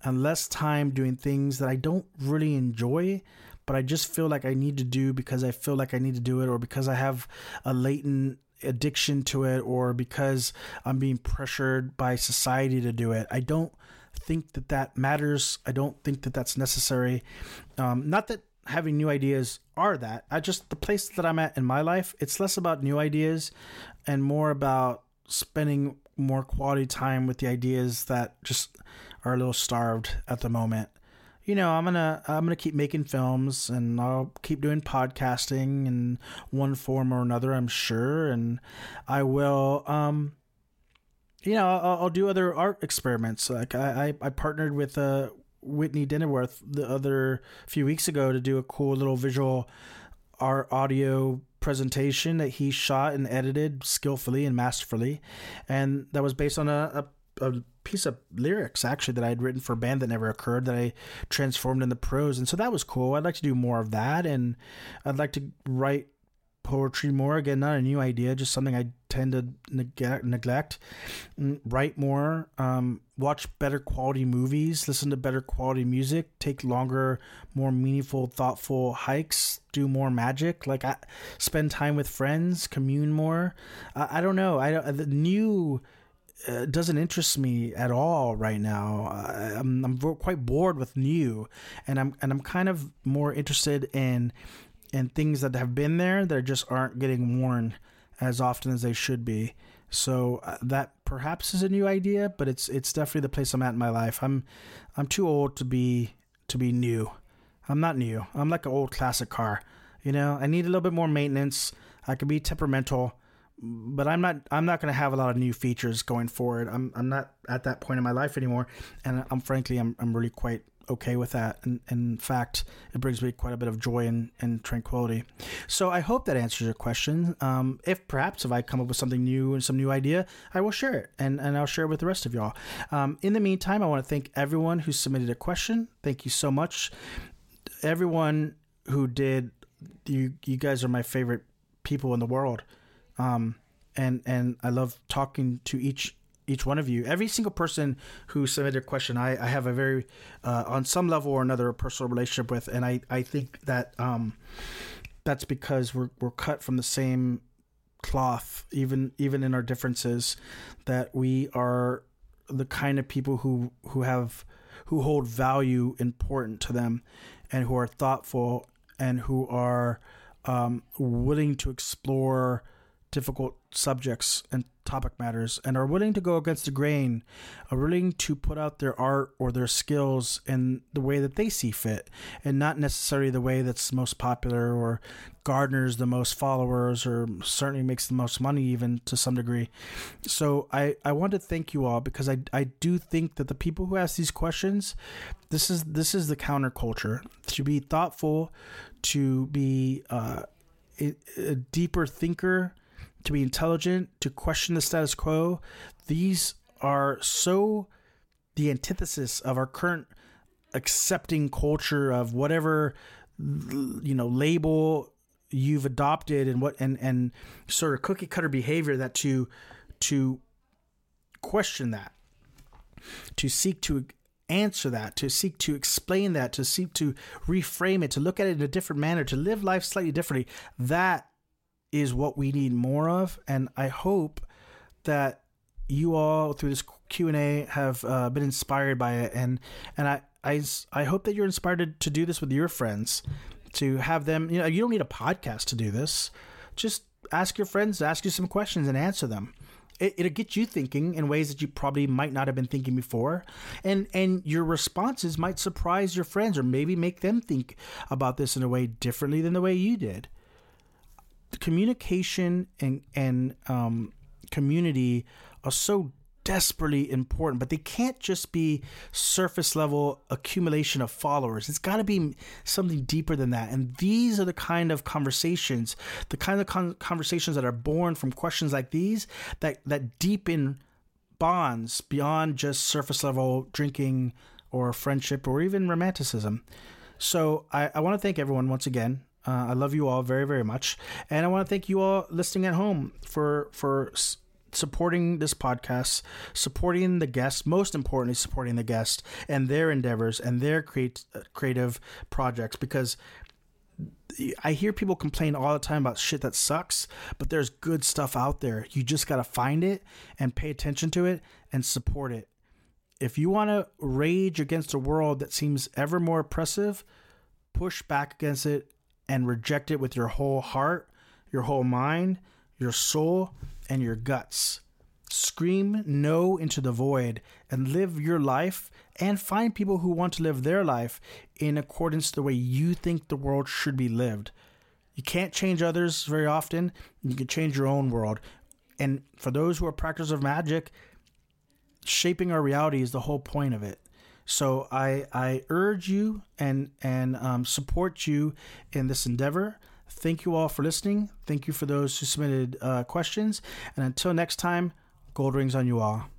and less time doing things that I don't really enjoy, but I just feel like I need to do because I feel like I need to do it, or because I have a latent addiction to it, or because I'm being pressured by society to do it. I don't think that that matters. I don't think that that's necessary. Um, not that having new ideas are that. I just, the place that I'm at in my life, it's less about new ideas and more about spending more quality time with the ideas that just are a little starved at the moment. You know, I'm gonna I'm gonna keep making films, and I'll keep doing podcasting in one form or another, I'm sure, and I will. Um, you know, I'll, I'll do other art experiments. Like I, I, I partnered with uh, Whitney Dinnerworth the other few weeks ago to do a cool little visual art audio presentation that he shot and edited skillfully and masterfully, and that was based on a. a a piece of lyrics actually that I had written for a band that never occurred, that I transformed into prose. And so that was cool. I'd like to do more of that. And I'd like to write poetry more. Again, not a new idea, just something I tend to neg- neglect. Write more, um, watch better quality movies, listen to better quality music, take longer, more meaningful, thoughtful hikes, do more magic, like I, spend time with friends, commune more. I, I don't know. I don't, the new, Uh, doesn't interest me at all right now. I, I'm, I'm quite bored with new, and I'm and I'm kind of more interested in in things that have been there that just aren't getting worn as often as they should be. So uh, that perhaps is a new idea, but it's it's definitely the place I'm at in my life. I'm I'm too old to be to be new. I'm not new. I'm like an old classic car. You know, I need a little bit more maintenance. I could be temperamental. But I'm not. I'm not going to have a lot of new features going forward. I'm. I'm not at that point in my life anymore, and I'm frankly. I'm. I'm really quite okay with that. And, and in fact, it brings me quite a bit of joy and, and tranquility. So I hope that answers your question. Um, if perhaps if I come up with something new and some new idea, I will share it, and, and I'll share it with the rest of y'all. Um, in the meantime, I want to thank everyone who submitted a question. Thank you so much, everyone who did. You. You guys are my favorite people in the world. Um, and, and I love talking to each, each one of you. Every single person who submitted a question, I, I have a very, uh, on some level or another, a personal relationship with. And I, I think that, um, that's because we're, we're cut from the same cloth, even, even in our differences, that we are the kind of people who, who have, who hold value important to them, and who are thoughtful, and who are, um, willing to explore difficult subjects and topic matters, and are willing to go against the grain, are willing to put out their art or their skills in the way that they see fit, and not necessarily the way that's most popular, or garners the most followers, or certainly makes the most money, even to some degree. So I, I want to thank you all, because I, I do think that the people who ask these questions, this is, this is the counterculture, to be thoughtful, to be uh, a, a deeper thinker, to be intelligent, to question the status quo. These are so the antithesis of our current accepting culture of whatever, you know, label you've adopted, and what, and, and sort of cookie cutter behavior, that to, to question that, to seek to answer that, to seek to explain that, to seek to reframe it, to look at it in a different manner, to live life slightly differently. That is what we need more of. And I hope that you all through this Q and A have uh, been inspired by it. And, and I, I, I hope that you're inspired to do this with your friends, to have them, you know, you don't need a podcast to do this. Just ask your friends to ask you some questions and answer them. It, it'll get you thinking in ways that you probably might not have been thinking before. And, and your responses might surprise your friends, or maybe make them think about this in a way differently than the way you did. Communication and, and um, community are so desperately important, but they can't just be surface level accumulation of followers. It's got to be something deeper than that. And these are the kind of conversations, the kind of con- conversations that are born from questions like these, that, that deepen bonds beyond just surface level drinking or friendship or even romanticism. So I, I want to thank everyone once again. Uh, I love you all very, very much. And I want to thank you all listening at home for for s- supporting this podcast, supporting the guests, most importantly, supporting the guests and their endeavors and their create, creative projects, because I hear people complain all the time about shit that sucks, but there's good stuff out there. You just got to find it and pay attention to it and support it. If you want to rage against a world that seems ever more oppressive, push back against it and reject it with your whole heart, your whole mind, your soul, and your guts. Scream no into the void and live your life, and find people who want to live their life in accordance to the way you think the world should be lived. You can't change others very often. You can change your own world. And for those who are practitioners of magic, shaping our reality is the whole point of it. So I I urge you and, and um, support you in this endeavor. Thank you all for listening. Thank you for those who submitted uh, questions. And until next time, gold rings on you all.